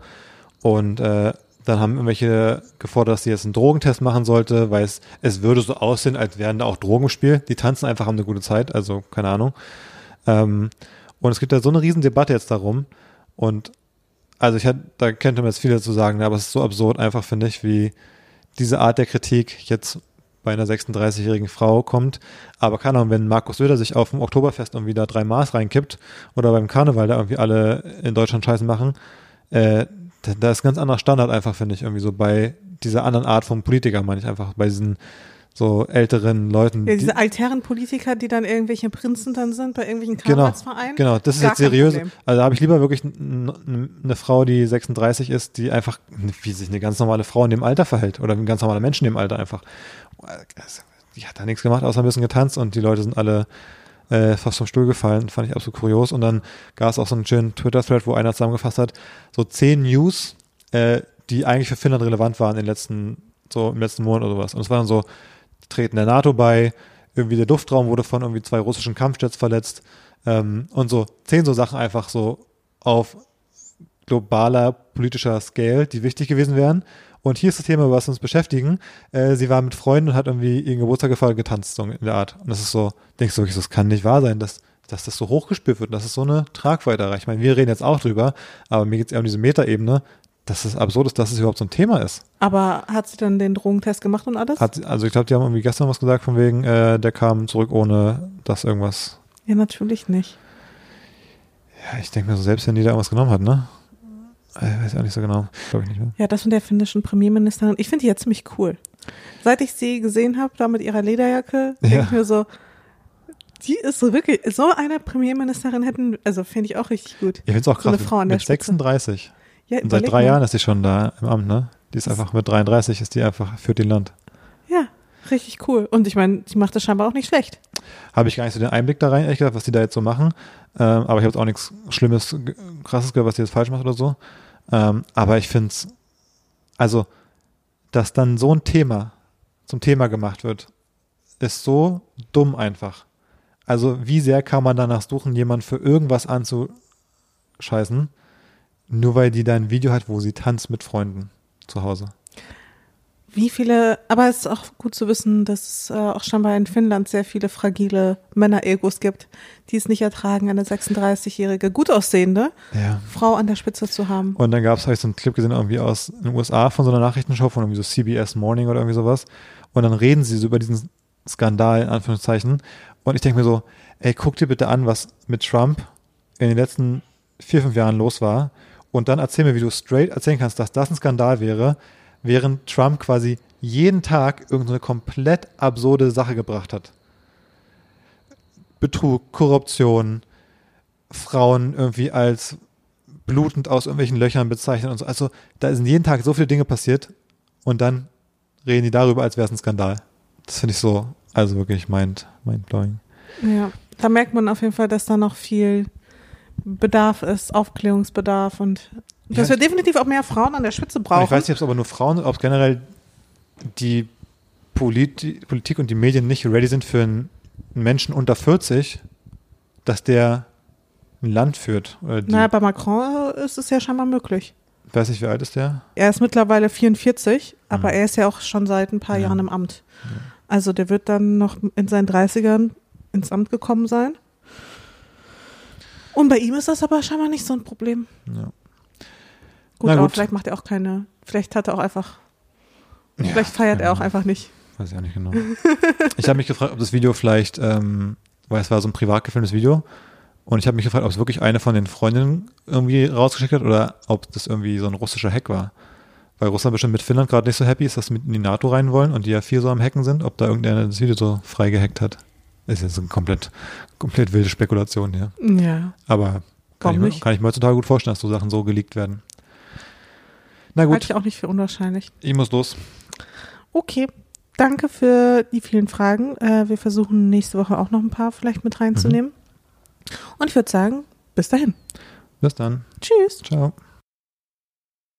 Und dann haben irgendwelche gefordert, dass sie jetzt einen Drogentest machen sollte, weil es würde so aussehen, als wären da auch Drogen im Spiel. Die tanzen einfach, haben eine gute Zeit, also keine Ahnung. Und es gibt da so eine riesen Debatte jetzt darum. Und also da könnte man jetzt viel dazu sagen, aber es ist so absurd einfach, finde ich, wie diese Art der Kritik jetzt bei einer 36-jährigen Frau kommt. Aber keine Ahnung, wenn Markus Söder sich auf dem Oktoberfest irgendwie da 3 Maß reinkippt oder beim Karneval da irgendwie alle in Deutschland Scheiße machen, da ist ein ganz anderer Standard einfach, finde ich, irgendwie so bei dieser anderen Art von Politiker, meine ich einfach, bei diesen so älteren Leuten. Ja, diese alteren Politiker, die dann irgendwelche Prinzen dann sind, bei irgendwelchen Karnevalsvereinen. Genau, das ist jetzt seriös. Also da habe ich lieber wirklich eine Frau, die 36 ist, die einfach, wie sich eine ganz normale Frau in dem Alter verhält oder ein ganz normaler Mensch in dem Alter einfach. Die hat da nichts gemacht, außer ein bisschen getanzt und die Leute sind alle fast vom Stuhl gefallen, fand ich absolut kurios. Und dann gab es auch so einen schönen Twitter-Thread, wo einer zusammengefasst hat, so 10 News, die eigentlich für Finnland relevant waren im letzten Monat oder sowas. Und es war dann so, treten der NATO bei, irgendwie der Luftraum wurde von irgendwie 2 russischen Kampfjets verletzt und so 10 so Sachen einfach so auf globaler politischer Scale, die wichtig gewesen wären. Und hier ist das Thema, was uns beschäftigen. Sie war mit Freunden und hat irgendwie ihren Geburtstag gefeiert, getanzt, so in der Art. Und das ist so, denkst du wirklich, das kann nicht wahr sein, dass das so hochgespürt wird, dass es so eine Tragweite erreicht. Ich meine, wir reden jetzt auch drüber, aber mir geht es eher um diese Metaebene, dass es absurd ist, dass es überhaupt so ein Thema ist. Aber hat sie dann den Drogentest gemacht und alles? Also ich glaube, die haben irgendwie gestern was gesagt von wegen, der kam zurück ohne dass irgendwas. Ja, natürlich nicht. Ja, ich denke mir so, selbst wenn die da irgendwas genommen hat, ne? Ich weiß auch nicht so genau. Glaube ich nicht mehr. Ja, das von der finnischen Premierministerin. Ich finde die ja ziemlich cool. Seit ich sie gesehen habe, da mit ihrer Lederjacke, denke ich mir so, die ist so wirklich, so eine Premierministerin finde ich auch richtig gut. Ich finde es auch krass, so mit 36. Ja, und seit 3 Jahren ist die schon da im Amt, ne? Die ist einfach mit 33, führt den Land. Ja, richtig cool. Und ich meine, die macht das scheinbar auch nicht schlecht. Habe ich gar nicht so den Einblick da rein, ehrlich gesagt, was die da jetzt so machen. Aber ich habe jetzt auch nichts Schlimmes, Krasses gehört, was die jetzt falsch macht oder so. Aber ich finde es, also, dass dann so ein Thema zum Thema gemacht wird, ist so dumm einfach. Also wie sehr kann man danach suchen, jemanden für irgendwas anzuscheißen, nur weil die da ein Video hat, wo sie tanzt mit Freunden zu Hause. Aber es ist auch gut zu wissen, dass es auch scheinbar in Finnland sehr viele fragile Männer-Egos gibt, die es nicht ertragen, eine 36-jährige, gut aussehende Frau an der Spitze zu haben. Und dann gab es, habe ich so einen Clip gesehen, irgendwie aus den USA von so einer Nachrichtenshow, von irgendwie so CBS Morning oder irgendwie sowas. Und dann reden sie so über diesen Skandal, in Anführungszeichen. Und ich denke mir so, ey, guck dir bitte an, was mit Trump in den letzten 4, 5 Jahren los war. Und dann erzähl mir, wie du straight erzählen kannst, dass das ein Skandal wäre, während Trump quasi jeden Tag irgendeine komplett absurde Sache gebracht hat. Betrug, Korruption, Frauen irgendwie als blutend aus irgendwelchen Löchern bezeichnet und so. Also da sind jeden Tag so viele Dinge passiert und dann reden die darüber, als wäre es ein Skandal. Das finde ich so, also wirklich mindblowing. Ja, da merkt man auf jeden Fall, dass da noch viel Bedarf ist, Aufklärungsbedarf und dass wir definitiv auch mehr Frauen an der Spitze brauchen. Ich weiß nicht, ob es aber nur Frauen sind, ob es generell die Politik und die Medien nicht ready sind für einen Menschen unter 40, dass der ein Land führt. Naja, bei Macron ist es ja scheinbar möglich. Ich weiß nicht, wie alt ist der? Er ist mittlerweile 44, aber er ist ja auch schon seit ein paar Jahren im Amt. Ja. Also der wird dann noch in seinen 30ern ins Amt gekommen sein. Und bei ihm ist das aber scheinbar nicht so ein Problem. Ja. Gut, aber vielleicht macht er auch keine, vielleicht feiert er auch einfach nicht. Weiß ich auch nicht genau. Ich habe mich gefragt, ob das Video vielleicht, weil es war so ein privat gefilmtes Video und ich habe mich gefragt, ob es wirklich eine von den Freundinnen irgendwie rausgeschickt hat oder ob das irgendwie so ein russischer Hack war. Weil Russland bestimmt mit Finnland gerade nicht so happy ist, dass sie mit in die NATO rein wollen und die ja viel so am Hacken sind, ob da irgendeiner das Video so frei gehackt hat. Das ist eine komplett wilde Spekulation hier. Ja. Aber kann ich mir heutzutage gut vorstellen, dass so Sachen so geleakt werden. Na gut. Halte ich auch nicht für unwahrscheinlich. Ich muss los. Okay. Danke für die vielen Fragen. Wir versuchen nächste Woche auch noch ein paar vielleicht mit reinzunehmen. Mhm. Und ich würde sagen, bis dahin. Bis dann. Tschüss. Ciao.